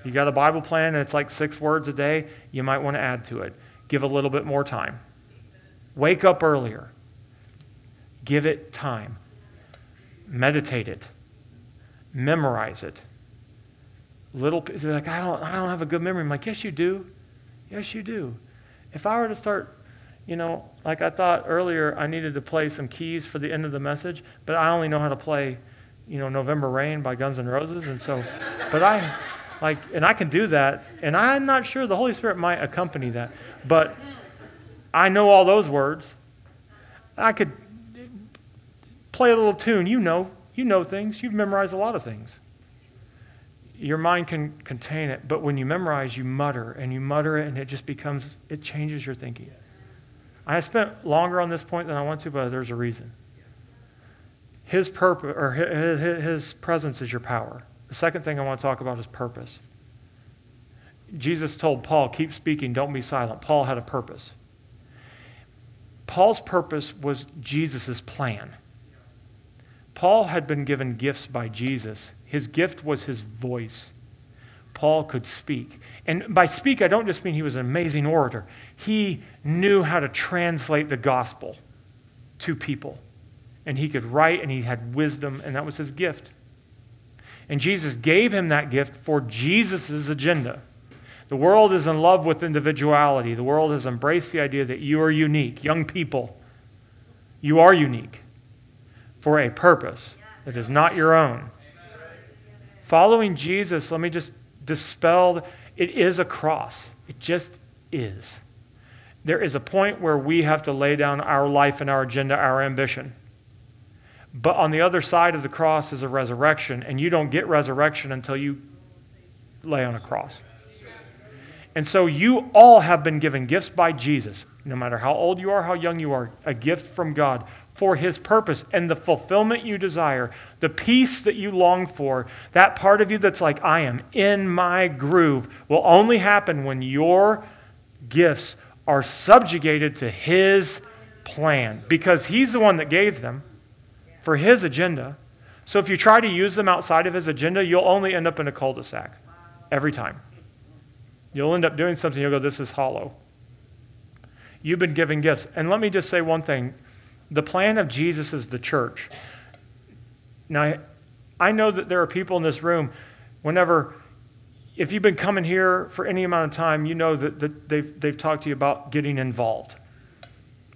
You got a Bible plan, and it's like 6 words a day. You might want to add to it. Give a little bit more time. Wake up earlier. Give it time. Meditate it. Memorize it. Little, they're like, I don't have a good memory. I'm like, yes, you do. Yes, you do. If I were to start, like I thought earlier, I needed to play some keys for the end of the message, but I only know how to play, November Rain by Guns N' Roses, and so, but I can do that, and I'm not sure the Holy Spirit might accompany that, but I know all those words. I could play a little tune. You know things. You've memorized a lot of things. Your mind can contain it, but when you memorize, you mutter it, and it changes your thinking. I spent longer on this point than I want to, but there's a reason. His purpose, or his presence is your power. The second thing I want to talk about is purpose. Jesus told Paul, keep speaking, don't be silent. Paul had a purpose. Paul's purpose was Jesus' plan. Paul had been given gifts by Jesus. His gift was his voice. Paul could speak. And by speak, I don't just mean he was an amazing orator. He knew how to translate the gospel to people. And he could write, and he had wisdom, and that was his gift. And Jesus gave him that gift for Jesus' agenda. The world is in love with individuality. The world has embraced the idea that you are unique. Young people, you are unique for a purpose that is not your own. Following Jesus, let me just dispel, it is a cross. It just is. There is a point where we have to lay down our life and our agenda, our ambition. But on the other side of the cross is a resurrection, and you don't get resurrection until you lay on a cross. And so you all have been given gifts by Jesus, no matter how old you are, how young you are, a gift from God, for his purpose and the fulfillment you desire, the peace that you long for, that part of you that's like, I am in my groove, will only happen when your gifts are subjugated to his plan, because he's the one that gave them for his agenda. So if you try to use them outside of his agenda, you'll only end up in a cul-de-sac every time. You'll end up doing something, you'll go, this is hollow. You've been giving gifts. And let me just say one thing. The plan of Jesus is the church. Now, I know that there are people in this room, if you've been coming here for any amount of time, you know that they've talked to you about getting involved.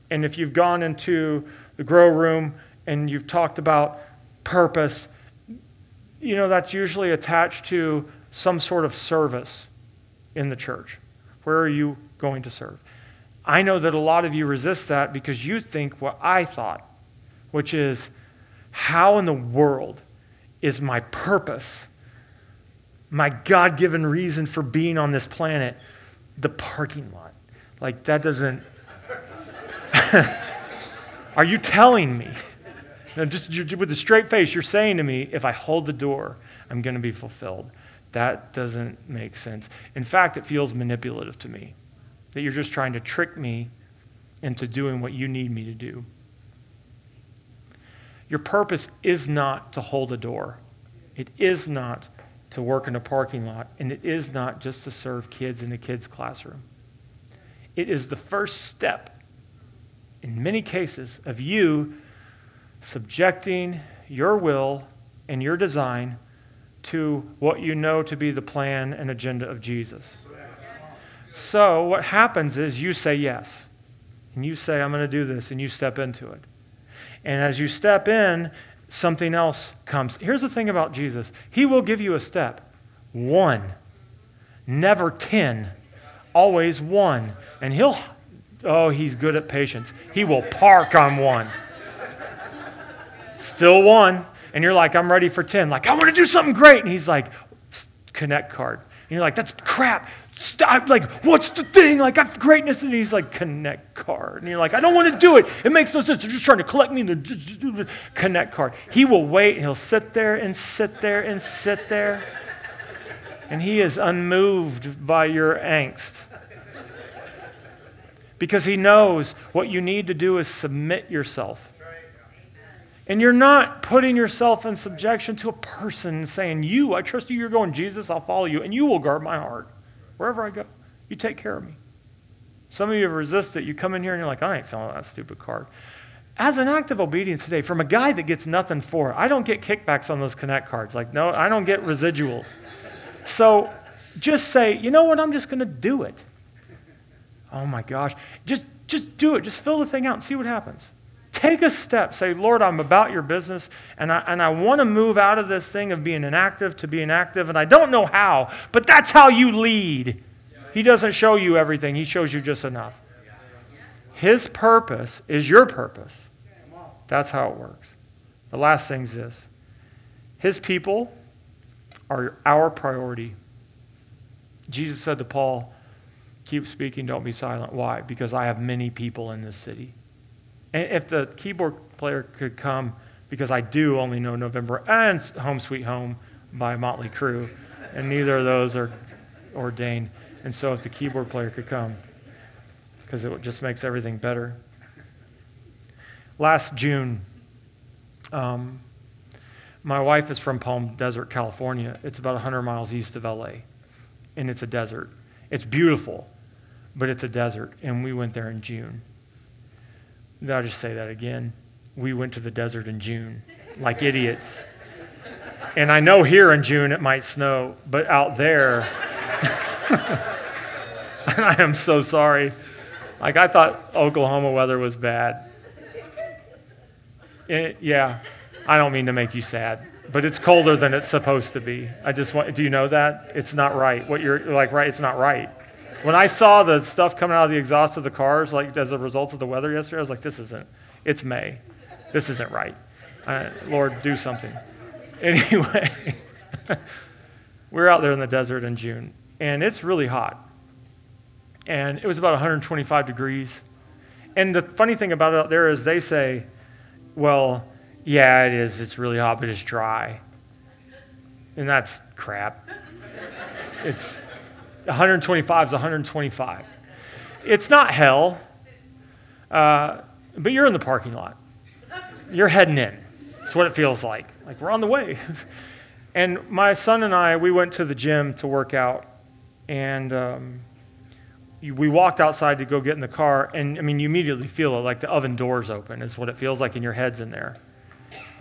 And if you've gone into the grow room and you've talked about purpose, you know that's usually attached to some sort of service in the church. Where are you going to serve? I know that a lot of you resist that because you think what I thought, which is, how in the world is my purpose, my God-given reason for being on this planet, the parking lot? Like, that doesn't... Are you telling me? No, just with a straight face, you're saying to me, if I hold the door, I'm going to be fulfilled. That doesn't make sense. In fact, it feels manipulative to me, that you're just trying to trick me into doing what you need me to do. Your purpose is not to hold a door. It is not to work in a parking lot, and it is not just to serve kids in a kid's classroom. It is the first step, in many cases, of you subjecting your will and your design to what you know to be the plan and agenda of Jesus. So what happens is you say yes, and you say, I'm going to do this, and you step into it. And as you step in, something else comes. Here's the thing about Jesus. He will give you a step. One. Never 10. Always one. And he's good at patience. He will park on one. Still one. And you're like, I'm ready for 10. Like, I want to do something great. And he's like, connect card. And you're like, that's crap. Stop. Like, what's the thing? Like, I've greatness. And he's like, connect card. And you're like, I don't want to do it. It makes no sense. They're just trying to collect me in the connect card. He will wait, and he'll sit there and sit there and sit there. And he is unmoved by your angst. Because he knows what you need to do is submit yourself. And you're not putting yourself in subjection to a person saying, I trust you, you're going, Jesus, I'll follow you, and you will guard my heart. Wherever I go, you take care of me. Some of you have resisted. You come in here and you're like, I ain't filling that stupid card. As an act of obedience today, from a guy that gets nothing for it, I don't get kickbacks on those Connect cards. Like, no, I don't get residuals. So just say, you know what, I'm just going to do it. Oh my gosh. Just do it. Just fill the thing out and see what happens. Take a step. Say, Lord, I'm about your business, and I want to move out of this thing of being inactive to being active, and I don't know how, but that's how you lead. He doesn't show you everything. He shows you just enough. His purpose is your purpose. That's how it works. The last thing is this. His people are our priority. Jesus said to Paul, keep speaking, don't be silent. Why? Because I have many people in this city. And if the keyboard player could come, because I do only know November and Home Sweet Home by Motley Crue, and neither of those are ordained. And so if the keyboard player could come, because it just makes everything better. Last June, my wife is from Palm Desert, California. It's about 100 miles east of L.A., and it's a desert. It's beautiful, but it's a desert, and we went there in June. I'll just say that again. We went to the desert in June, like idiots. And I know here in June it might snow, but out there, and I am so sorry. Like, I thought Oklahoma weather was bad. I don't mean to make you sad, but it's colder than it's supposed to be. Do you know that? It's not right. What you're like, right? It's not right. When I saw the stuff coming out of the exhaust of the cars, like as a result of the weather yesterday, I was like, it's May. This isn't right. Lord, do something. Anyway, we're out there in the desert in June, and it's really hot. And it was about 125 degrees. And the funny thing about it out there is they say, well, yeah, it is. It's really hot, but it's dry. And that's crap. It's 125 is 125. It's not hell, but you're in the parking lot. You're heading in. That's what it feels like. Like, we're on the way. And my son and I, we went to the gym to work out. And we walked outside to go get in the car. And, I mean, you immediately feel it, like the oven doors open is what it feels like, and your head's in there.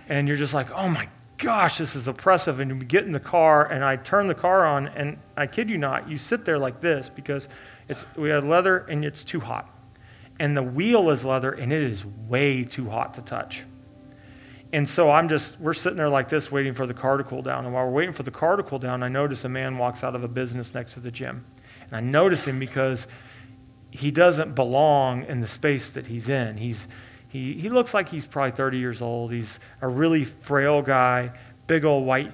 And you're just like, oh, my gosh, this is oppressive. And we get in the car, and I turn the car on, and I kid you not, you sit there like this because we had leather, and it's too hot. And the wheel is leather, and it is way too hot to touch. And so we're sitting there like this waiting for the car to cool down. And while we're waiting for the car to cool down, I notice a man walks out of a business next to the gym. And I notice him because he doesn't belong in the space that he's in. He looks like he's probably 30 years old. He's a really frail guy, big old white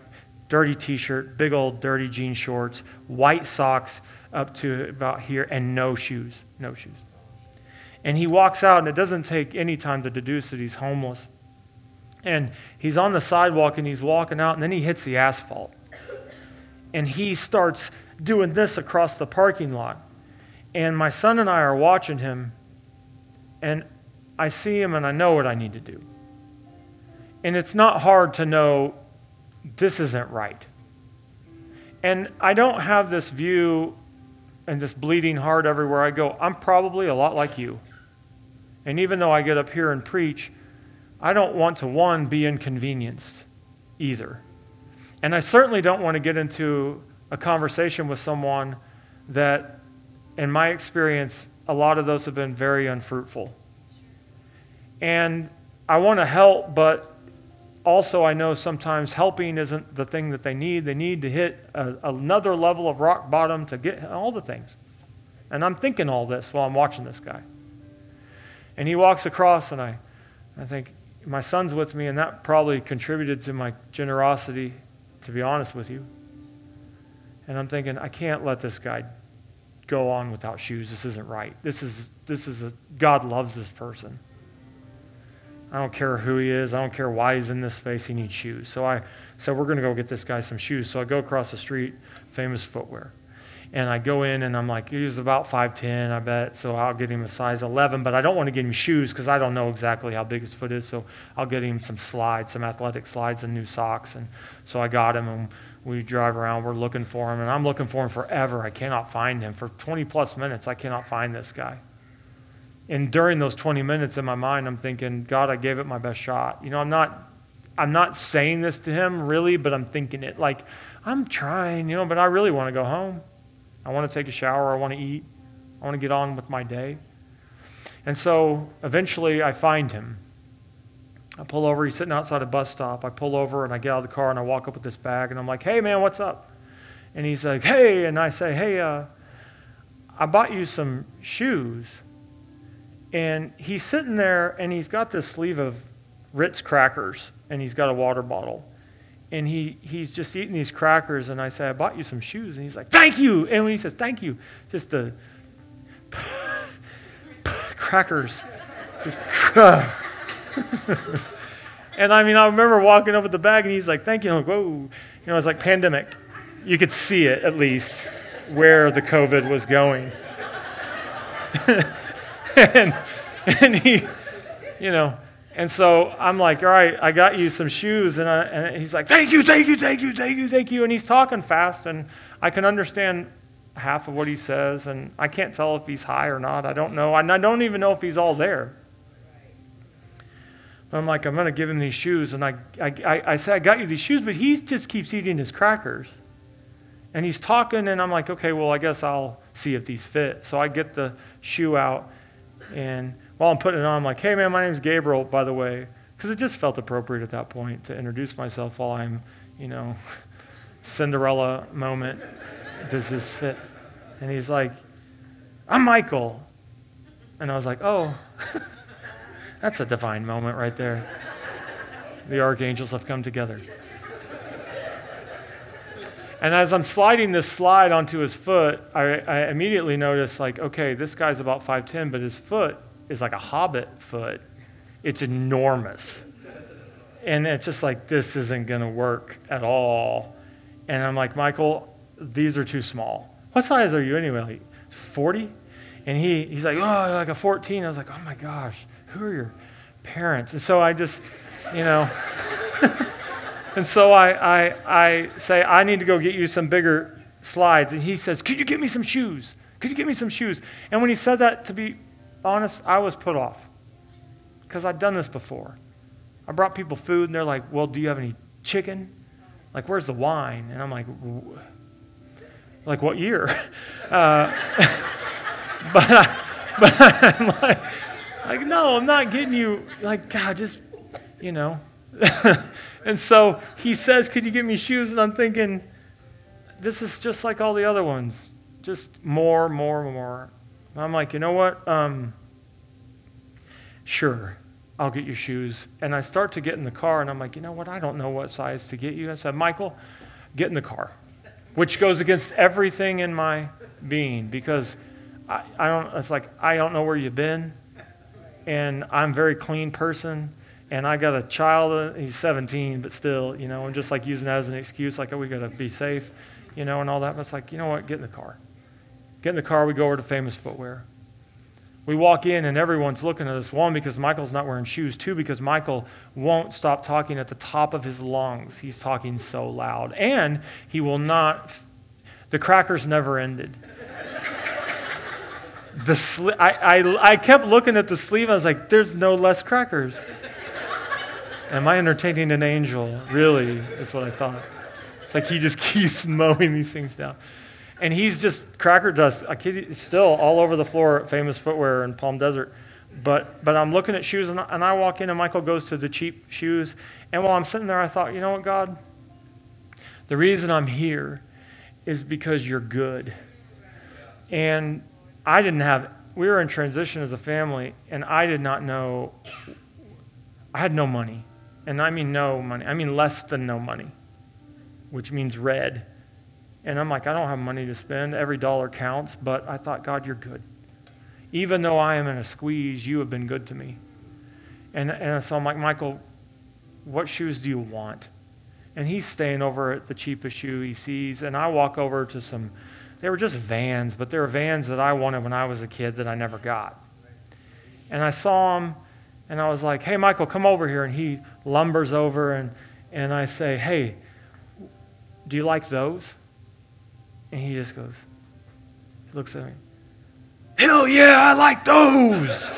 dirty T-shirt, big old dirty jean shorts, white socks up to about here, and no shoes. And he walks out, and it doesn't take any time to deduce that he's homeless. And he's on the sidewalk, and he's walking out, and then he hits the asphalt. And he starts doing this across the parking lot. And my son and I are watching him, and I see him, and I know what I need to do. And it's not hard to know this isn't right. And I don't have this view and this bleeding heart everywhere I go. I'm probably a lot like you. And even though I get up here and preach, I don't want to, one, be inconvenienced either. And I certainly don't want to get into a conversation with someone that, in my experience, a lot of those have been very unfruitful. And I want to help, but also I know sometimes helping isn't the thing that they need. They need to hit another level of rock bottom to get all the things. And I'm thinking all this while I'm watching this guy. And he walks across, and I think, my son's with me, and that probably contributed to my generosity, to be honest with you. And I'm thinking, I can't let this guy go on without shoes. This isn't right. God loves this person. I don't care who he is. I don't care why he's in this space. He needs shoes. So I said, we're going to go get this guy some shoes. So I go across the street, Famous Footwear. And I go in, and I'm like, he's about 5'10", I bet, so I'll get him a size 11, but I don't want to get him shoes because I don't know exactly how big his foot is, so I'll get him some slides, some athletic slides and new socks. And so I got him, and we drive around. We're looking for him, and I'm looking for him forever. I cannot find him. For 20-plus minutes, I cannot find this guy. And during those 20 minutes in my mind, I'm thinking, God, I gave it my best shot. You know, I'm not saying this to him, really, but I'm thinking it. Like, I'm trying, you know, but I really want to go home. I want to take a shower. I want to eat. I want to get on with my day. And so eventually I find him. I pull over. He's sitting outside a bus stop. I pull over, and I get out of the car, and I walk up with this bag, and I'm like, hey, man, what's up? And he's like, hey. And I say, hey, I bought you some shoes. And he's sitting there, and he's got this sleeve of Ritz crackers, and he's got a water bottle. And he's just eating these crackers, and I say, I bought you some shoes. And he's like, thank you. And when he says, thank you, just the crackers. Just And I mean, I remember walking up with the bag, and he's like, thank you. And I'm like, whoa. You know, it's like pandemic. You could see it, at least, where the COVID was going. and he, you know. And so I'm like, all right, I got you some shoes. And he's like, thank you. And he's talking fast, and I can understand half of what he says, and I can't tell if he's high or not. I don't know. And I don't even know if he's all there. But I'm like, I'm going to give him these shoes. And I say, I got you these shoes, but he just keeps eating his crackers. And he's talking, and I'm like, okay, well, I guess I'll see if these fit. So I get the shoe out, and while I'm putting it on, I'm like, hey, man, my name's Gabriel, by the way, because it just felt appropriate at that point to introduce myself while I'm, you know, Cinderella moment. Does this fit? And he's like, I'm Michael. And I was like, oh, that's a divine moment right there. The archangels have come together. And as I'm sliding this slide onto his foot, I immediately notice, like, okay, this guy's about 5'10", but his foot is like a hobbit foot. It's enormous. And it's just like, this isn't going to work at all. And I'm like, Michael, these are too small. What size are you anyway? Like 40? And he's like, oh, like a 14. I was like, oh my gosh, who are your parents? And so I just, you know. And so I say, I need to go get you some bigger slides. And he says, could you get me some shoes? Could you get me some shoes? And when he said that, to be honest, I was put off because I'd done this before. I brought people food, and they're like, well, do you have any chicken? Like, where's the wine? And I'm like, what year? But I'm like, no, I'm not getting you. Like, God, just, you know. And so he says, could you get me shoes? And I'm thinking, this is just like all the other ones. Just more. And I'm like, you know what? Sure, I'll get you shoes. And I start to get in the car, and I'm like, you know what? I don't know what size to get you. I said, Michael, get in the car, which goes against everything in my being, because I don't know where you've been, and I'm a very clean person, and I got a child, he's 17, but still, you know, I'm just like using that as an excuse, like, oh, we got to be safe, you know, and all that. But it's like, you know what, get in the car. Get in the car, we go over to Famous Footwear. We walk in, and everyone's looking at us, one, because Michael's not wearing shoes, two, because Michael won't stop talking at the top of his lungs. He's talking so loud, and he will not, the crackers never ended. I kept looking at the sleeve. I was like, there's no less crackers. Am I entertaining an angel? Really, is what I thought. It's like he just keeps mowing these things down. And he's just cracker dust. I kid you, still all over the floor at Famous Footwear in Palm Desert. But I'm looking at shoes, and I walk in, and Michael goes to the cheap shoes. And while I'm sitting there, I thought, you know what, God? The reason I'm here is because you're good. And we were in transition as a family, and I did not know, I had no money. And I mean no money. I mean less than no money, which means red. And I'm like, I don't have money to spend. Every dollar counts. But I thought, God, you're good. Even though I am in a squeeze, you have been good to me. And so I'm like, Michael, what shoes do you want? And he's staying over at the cheapest shoe he sees. And I walk over to some, they were just Vans, but they were Vans that I wanted when I was a kid that I never got. And I saw him, and I was like, hey, Michael, come over here. And he lumbers over, and I say, hey, do you like those? And he just goes, he looks at me, hell yeah, I like those.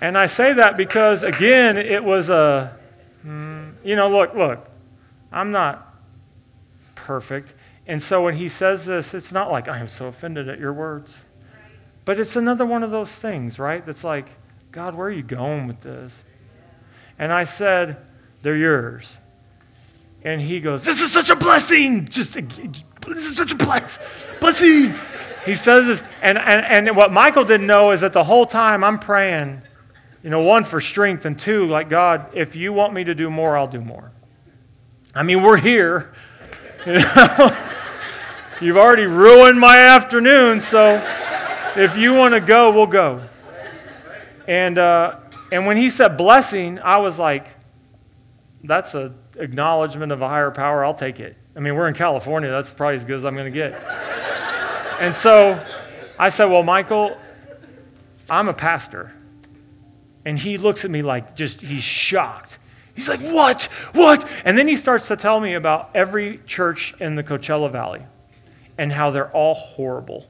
And I say that because, again, it was a, you know, look, I'm not perfect. And so when he says this, it's not like I am so offended at your words. Right. But it's another one of those things, right? That's like, God, where are you going with this? And I said, they're yours. And he goes, this is such a blessing. This is such a blessing. He says this. And what Michael didn't know is that the whole time I'm praying, you know, one, for strength, and two, like, God, if you want me to do more, I'll do more. I mean, we're here. You know, you've already ruined my afternoon, so if you want to go, we'll go. And when he said blessing, I was like, that's an acknowledgement of a higher power. I'll take it. I mean, we're in California. That's probably as good as I'm going to get. And so I said, well, Michael, I'm a pastor. And he looks at me like he's shocked. He's like, what? What? And then he starts to tell me about every church in the Coachella Valley and how they're all horrible.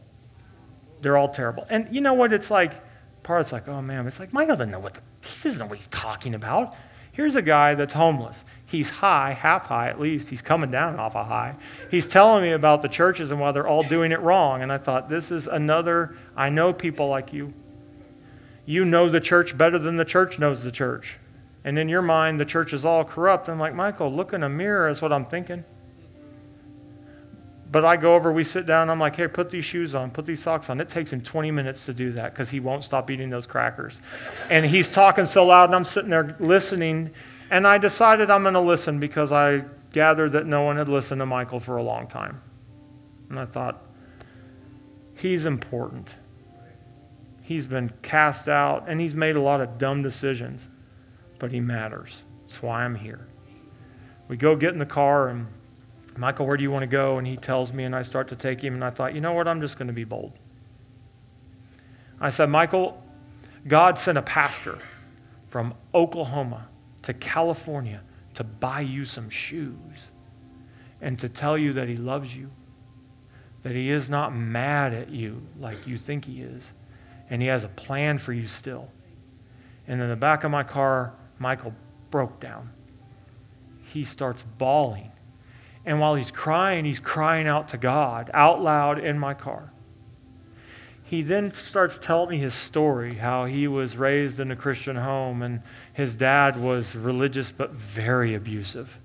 They're all terrible. And you know what it's like? Part of it's like, oh, man. It's like, Michael doesn't know he doesn't know what he's talking about. Here's a guy that's homeless. He's high, half high at least. He's coming down off a high. He's telling me about the churches and why they're all doing it wrong. And I thought, this is another, I know people like you. You know the church better than the church knows the church. And in your mind, the church is all corrupt. I'm like, Michael, look in a mirror is what I'm thinking. But I go over, we sit down, I'm like, hey, put these shoes on, put these socks on. It takes him 20 minutes to do that because he won't stop eating those crackers. And he's talking so loud, and I'm sitting there listening. And I decided I'm going to listen because I gathered that no one had listened to Michael for a long time. And I thought, he's important. He's been cast out, and he's made a lot of dumb decisions. But he matters. That's why I'm here. We go get in the car, and Michael, where do you want to go? And he tells me, and I start to take him, and I thought, you know what? I'm just going to be bold. I said, Michael, God sent a pastor from Oklahoma to California to buy you some shoes and to tell you that he loves you, that he is not mad at you like you think he is, and he has a plan for you still. And in the back of my car, Michael broke down. He starts bawling. And while he's crying out to God, out loud in my car. He then starts telling me his story, how he was raised in a Christian home and his dad was religious but very abusive.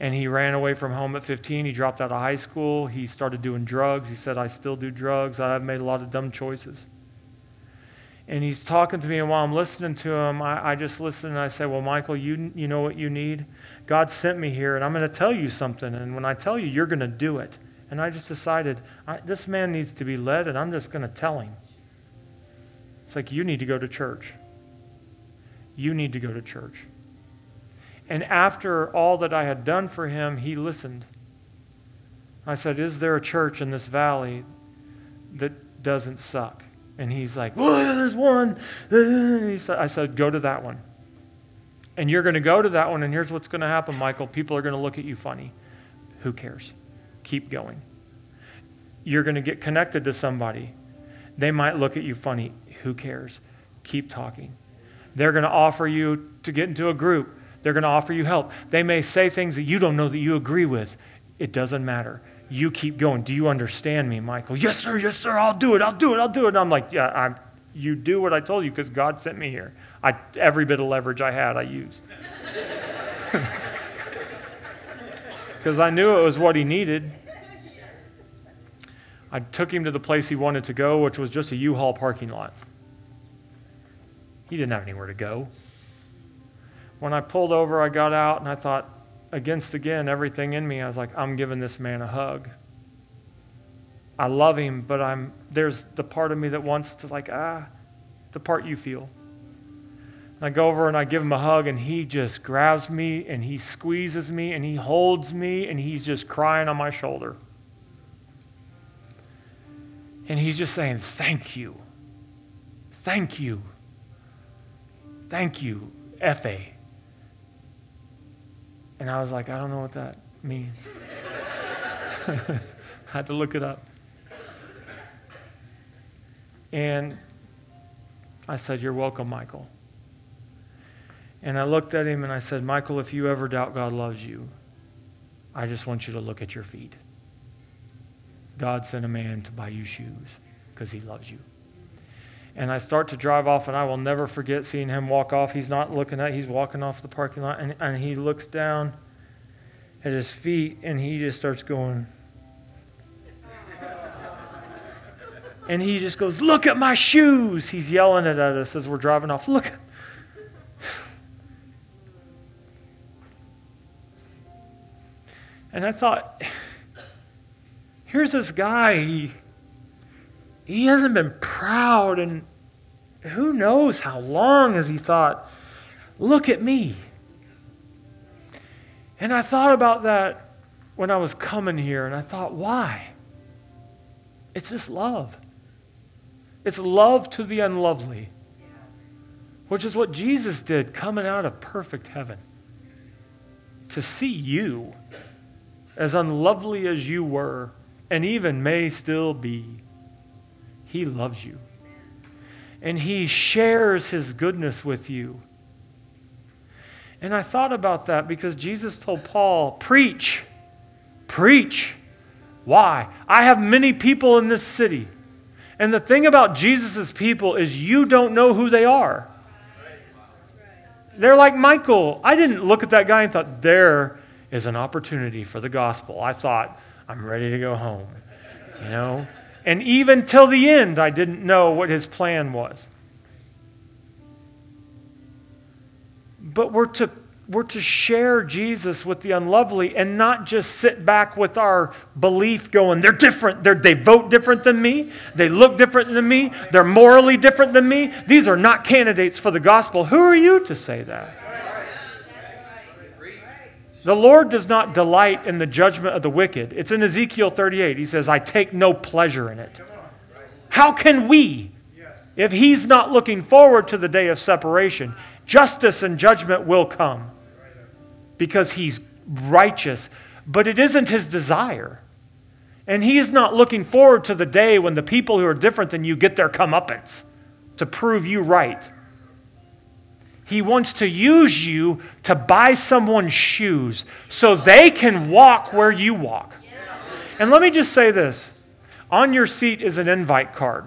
And he ran away from home at 15. He dropped out of high school. He started doing drugs. He said, I still do drugs. I've made a lot of dumb choices. And he's talking to me, and while I'm listening to him, I just listen and I say, well, Michael, you know what you need? God sent me here, and I'm going to tell you something. And when I tell you, you're going to do it. And I just decided, this man needs to be led, and I'm just going to tell him. It's like, you need to go to church. You need to go to church. And after all that I had done for him, he listened. I said, is there a church in this valley that doesn't suck? And he's like, well, there's one. I said, go to that one. And you're going to go to that one, and here's what's going to happen, Michael. People are going to look at you funny. Who cares? Keep going. You're going to get connected to somebody. They might look at you funny. Who cares? Keep talking. They're going to offer you to get into a group. They're going to offer you help. They may say things that you don't know that you agree with. It doesn't matter. You keep going. Do you understand me, Michael? Yes, sir, I'll do it. And I'm like, yeah, you do what I told you because God sent me here. Every bit of leverage I had, I used. Because I knew it was what he needed. I took him to the place he wanted to go, which was just a U-Haul parking lot. He didn't have anywhere to go. When I pulled over, I got out, and I thought, again, everything in me, I was like, I'm giving this man a hug. I love him, but there's the part of me that wants to the part you feel. And I go over and I give him a hug, and he just grabs me, and he squeezes me, and he holds me, and he's just crying on my shoulder. And he's just saying, thank you. Thank you. Thank you, F.A. And I was like, I don't know what that means. I had to look it up. And I said, you're welcome, Michael. And I looked at him and I said, Michael, if you ever doubt God loves you, I just want you to look at your feet. God sent a man to buy you shoes because he loves you. And I start to drive off, and I will never forget seeing him walk off. He's not looking at, he's walking off the parking lot, and he looks down at his feet, and he just starts going. And he just goes, look at my shoes. He's yelling it at us as we're driving off. Look. And I thought, here's this guy, he hasn't been proud, and who knows how long has he thought, look at me. And I thought about that when I was coming here, and I thought, why? It's just love. It's love to the unlovely, which is what Jesus did coming out of perfect heaven, to see you as unlovely as you were and even may still be. He loves you. And he shares his goodness with you. And I thought about that because Jesus told Paul, preach. Preach. Why? I have many people in this city. And the thing about Jesus' people is you don't know who they are. They're like Michael. I didn't look at that guy and thought, there is an opportunity for the gospel. I thought, I'm ready to go home. You know? And even till the end, I didn't know what his plan was. But we're to share Jesus with the unlovely and not just sit back with our belief going, they're different. They vote different than me. They look different than me. They're morally different than me. These are not candidates for the gospel. Who are you to say that? The Lord does not delight in the judgment of the wicked. It's in Ezekiel 38. He says, I take no pleasure in it. How can we, if he's not looking forward to the day of separation, Justice and judgment will come because he's righteous, but it isn't his desire. And he is not looking forward to the day when the people who are different than you get their comeuppance to prove you right. He wants to use you to buy someone's shoes so they can walk where you walk. And let me just say this. On your seat is an invite card.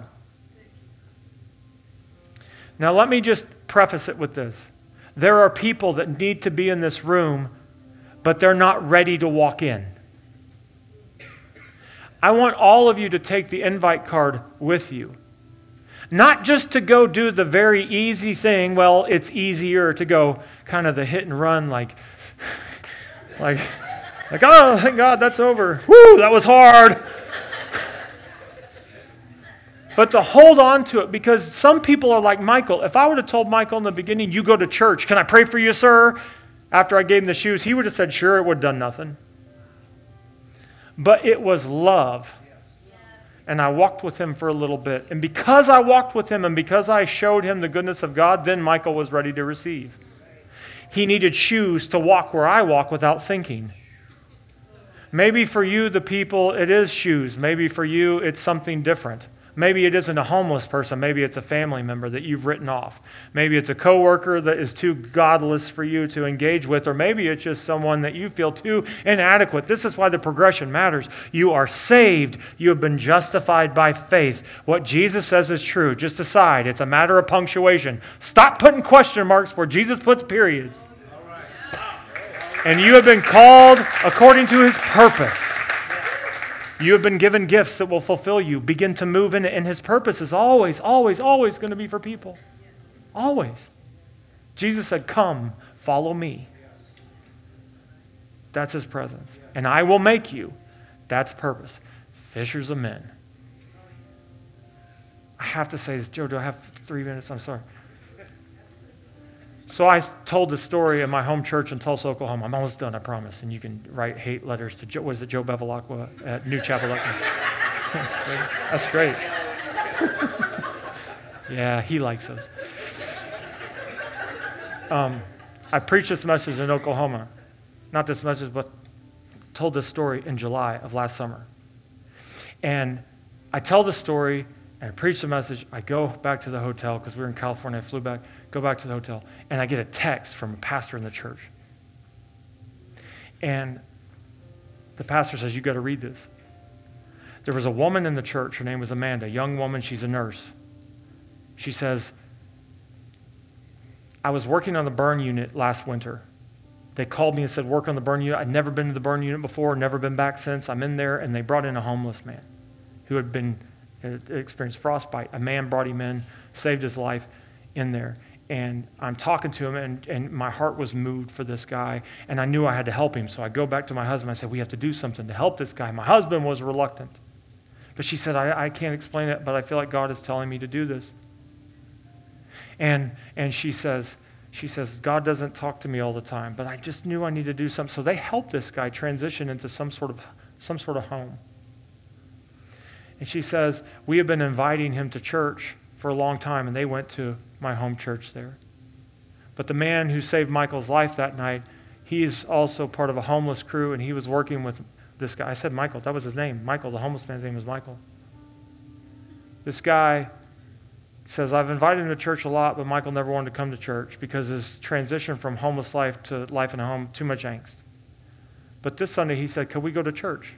Now let me just preface it with this. There are people that need to be in this room, but they're not ready to walk in. I want all of you to take the invite card with you. Not just to go do the very easy thing. Well, it's easier to go kind of the hit and run, like oh, thank God, that's over. Woo, that was hard. But to hold on to it, because some people are like Michael. If I would have told Michael in the beginning, you go to church, can I pray for you, sir? After I gave him the shoes, he would have said, sure, it would have done nothing. But it was love. And I walked with him for a little bit. And because I walked with him and because I showed him the goodness of God, then Michael was ready to receive. He needed shoes to walk where I walk without thinking. Maybe for you, the people, it is shoes. Maybe for you, it's something different. Maybe it isn't a homeless person. Maybe it's a family member that you've written off. Maybe it's a coworker that is too godless for you to engage with, or maybe it's just someone that you feel too inadequate. This is why the progression matters. You are saved. You have been justified by faith. What Jesus says is true. Just aside, it's a matter of punctuation. Stop putting question marks where Jesus puts periods. And you have been called according to his purpose. You have been given gifts that will fulfill you. Begin to move in it. And his purpose is always, always, always going to be for people. Always. Jesus said, come, follow me. That's his presence. And I will make you. That's purpose. Fishers of men. I have to say this. Joe, do I have 3 minutes? I'm sorry. So I told the story in my home church in Tulsa, Oklahoma. I'm almost done, I promise. And you can write hate letters to Joe. Was it Joe Bevilacqua at New Chapel? That's great. Yeah, he likes us. I preached this message in Oklahoma. Not this message, but told this story in July of last summer. And I tell the story, and I preach the message. I go back to the hotel because we were in California. I flew back, go back to the hotel, and I get a text from a pastor in the church. And the pastor says, you got to read this. There was a woman in the church. Her name was Amanda, a young woman. She's a nurse. She says, I was working on the burn unit last winter. They called me and said, work on the burn unit. I'd never been to the burn unit before, never been back since. I'm in there, and they brought in a homeless man who had been experienced frostbite. A man brought him in, saved his life in there. And I'm talking to him, and my heart was moved for this guy, and I knew I had to help him. So I go back to my husband. I said, we have to do something to help this guy. My husband was reluctant. But she said, I can't explain it, but I feel like God is telling me to do this. And she says, God doesn't talk to me all the time, but I just knew I needed to do something. So they helped this guy transition into some sort of home. And she says, we have been inviting him to church for a long time, and they went to my home church there. But the man who saved Michael's life that night, he is also part of a homeless crew, and he was working with this guy. I said Michael, that was his name. Michael, the homeless man's name was Michael. This guy says, I've invited him to church a lot, but Michael never wanted to come to church because his transition from homeless life to life in a home, too much angst. But this Sunday, he said, could we go to church?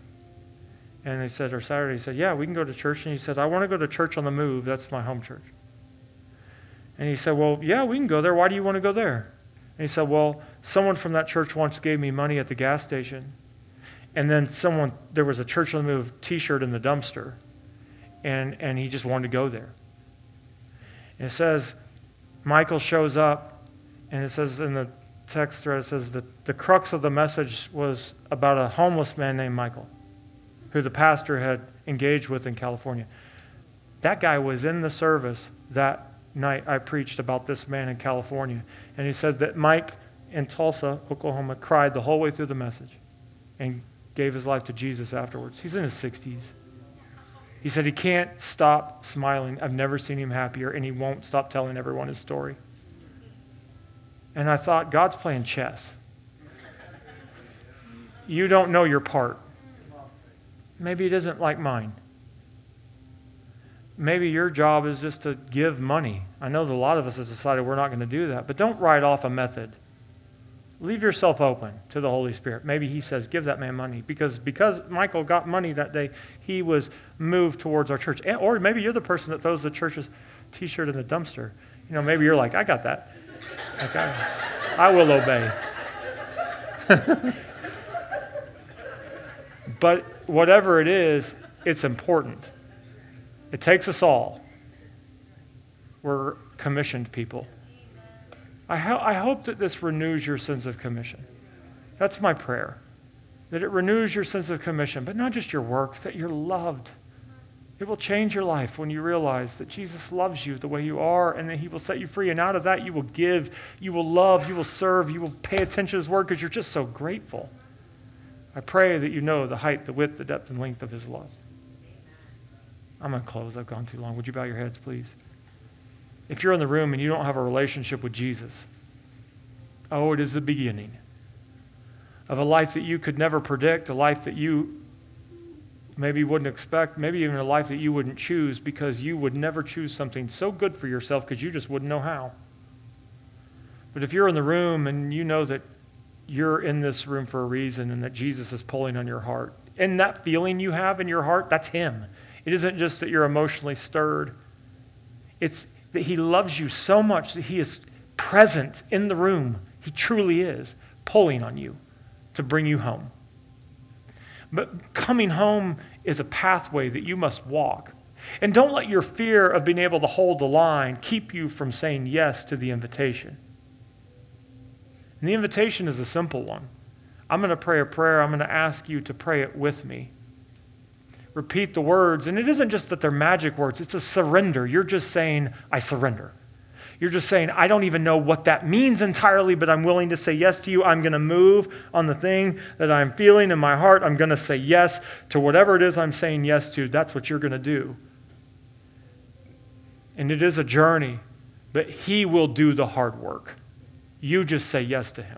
And they said, or Saturday, he said, yeah, we can go to church. And he said, I want to go to Church on the Move. That's my home church. And he said, well, yeah, we can go there. Why do you want to go there? And he said, well, someone from that church once gave me money at the gas station. And then there was a Church on the Move t-shirt in the dumpster. And he just wanted to go there. And it says, Michael shows up. And it says in the text thread, it says that the crux of the message was about a homeless man named Michael, who the pastor had engaged with in California. That guy was in the service that night I preached about this man in California. And he said that Mike in Tulsa, Oklahoma, cried the whole way through the message and gave his life to Jesus afterwards. He's in his 60s. He said he can't stop smiling. I've never seen him happier, and he won't stop telling everyone his story. And I thought, God's playing chess. You don't know your part. Maybe it isn't like mine. Maybe your job is just to give money. I know that a lot of us have decided we're not going to do that, but don't write off a method. Leave yourself open to the Holy Spirit. Maybe he says, give that man money. Because Michael got money that day, he was moved towards our church. Or maybe you're the person that throws the church's T-shirt in the dumpster. You know, maybe you're like, I got that. Like, I will obey. But whatever it is, it's important. It takes us all. We're commissioned people. I hope that this renews your sense of commission. That's my prayer, that it renews your sense of commission, but not just your work, that you're loved. It will change your life when you realize that Jesus loves you the way you are and that he will set you free. And out of that, you will give, you will love, you will serve, you will pay attention to his word because you're just so grateful. I pray that you know the height, the width, the depth, and length of his love. I'm going to close. I've gone too long. Would you bow your heads, please? If you're in the room and you don't have a relationship with Jesus, oh, it is the beginning of a life that you could never predict, a life that you maybe wouldn't expect, maybe even a life that you wouldn't choose because you would never choose something so good for yourself because you just wouldn't know how. But if you're in the room and you know that you're in this room for a reason and that Jesus is pulling on your heart, and that feeling you have in your heart, that's him. It isn't just that you're emotionally stirred. It's that he loves you so much that he is present in the room. He truly is pulling on you to bring you home. But coming home is a pathway that you must walk. And don't let your fear of being able to hold the line keep you from saying yes to the invitation. And the invitation is a simple one. I'm going to pray a prayer. I'm going to ask you to pray it with me. Repeat the words, and it isn't just that they're magic words, it's a surrender. You're just saying, I surrender. You're just saying, I don't even know what that means entirely, but I'm willing to say yes to you. I'm going to move on the thing that I'm feeling in my heart. I'm going to say yes to whatever it is I'm saying yes to. That's what you're going to do. And it is a journey, but he will do the hard work. You just say yes to him.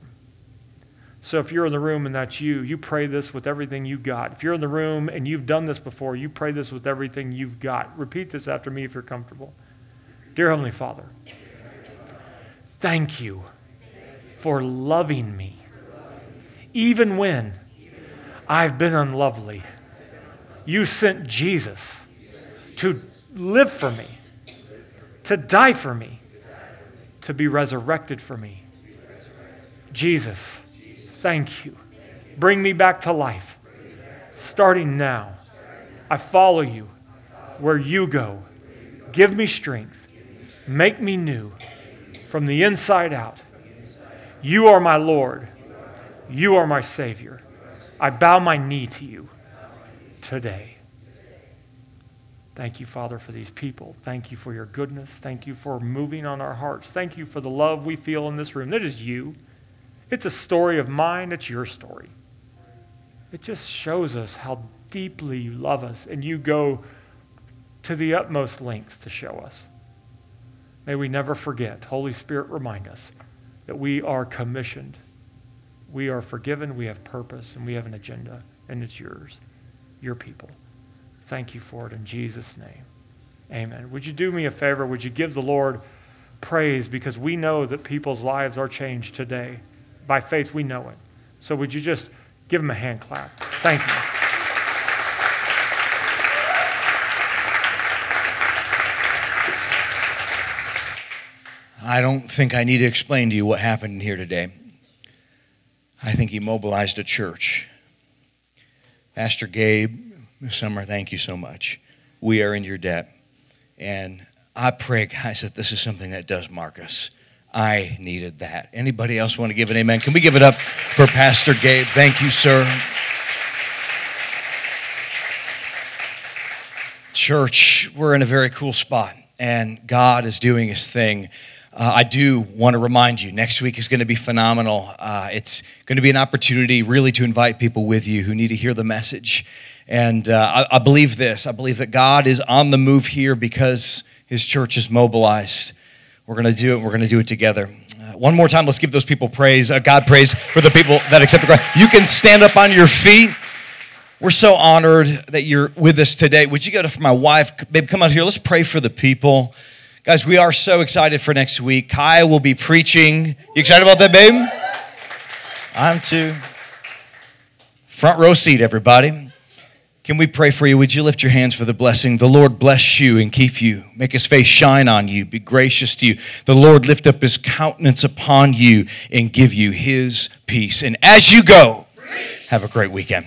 So if you're in the room and that's you, you pray this with everything you got. If you're in the room and you've done this before, you pray this with everything you've got. Repeat this after me if you're comfortable. Dear Heavenly Father, thank you for loving me, even when I've been unlovely. You sent Jesus to live for me, to die for me, to be resurrected for me. Jesus, thank you. Bring me back to life. Starting now, I follow you where you go. Give me strength. Make me new from the inside out. You are my Lord. You are my Savior. I bow my knee to you today. Thank you, Father, for these people. Thank you for your goodness. Thank you for moving on our hearts. Thank you for the love we feel in this room. That is you. It's a story of mine. It's your story. It just shows us how deeply you love us, and you go to the utmost lengths to show us. May we never forget. Holy Spirit, remind us that we are commissioned. We are forgiven. We have purpose, and we have an agenda, and it's yours, your people. Thank you for it in Jesus' name. Amen. Would you do me a favor? Would you give the Lord praise, because we know that people's lives are changed today. By faith, we know it. So would you just give him a hand clap? Thank you. I don't think I need to explain to you what happened here today. I think he mobilized a church. Pastor Gabe, Ms. Summer, thank you so much. We are in your debt. And I pray, guys, that this is something that does mark us. I needed that. Anybody else want to give an amen? Can we give it up for Pastor Gabe? Thank you, sir. Church, we're in a very cool spot, and God is doing his thing. I do want to remind you, next week is going to be phenomenal. It's going to be an opportunity really to invite people with you who need to hear the message. And I believe this. I believe that God is on the move here because his church is mobilized. We're going to do it together. One more time, let's give those people praise. God praise for the people that accepted Christ. You can stand up on your feet. We're so honored that you're with us today. Would you go to my wife? Babe, come out here. Let's pray for the people. Guys, we are so excited for next week. Kai will be preaching. You excited about that, babe? I'm too. Front row seat, everybody. Can we pray for you? Would you lift your hands for the blessing? The Lord bless you and keep you. Make his face shine on you. Be gracious to you. The Lord lift up his countenance upon you and give you his peace. And as you go, have a great weekend.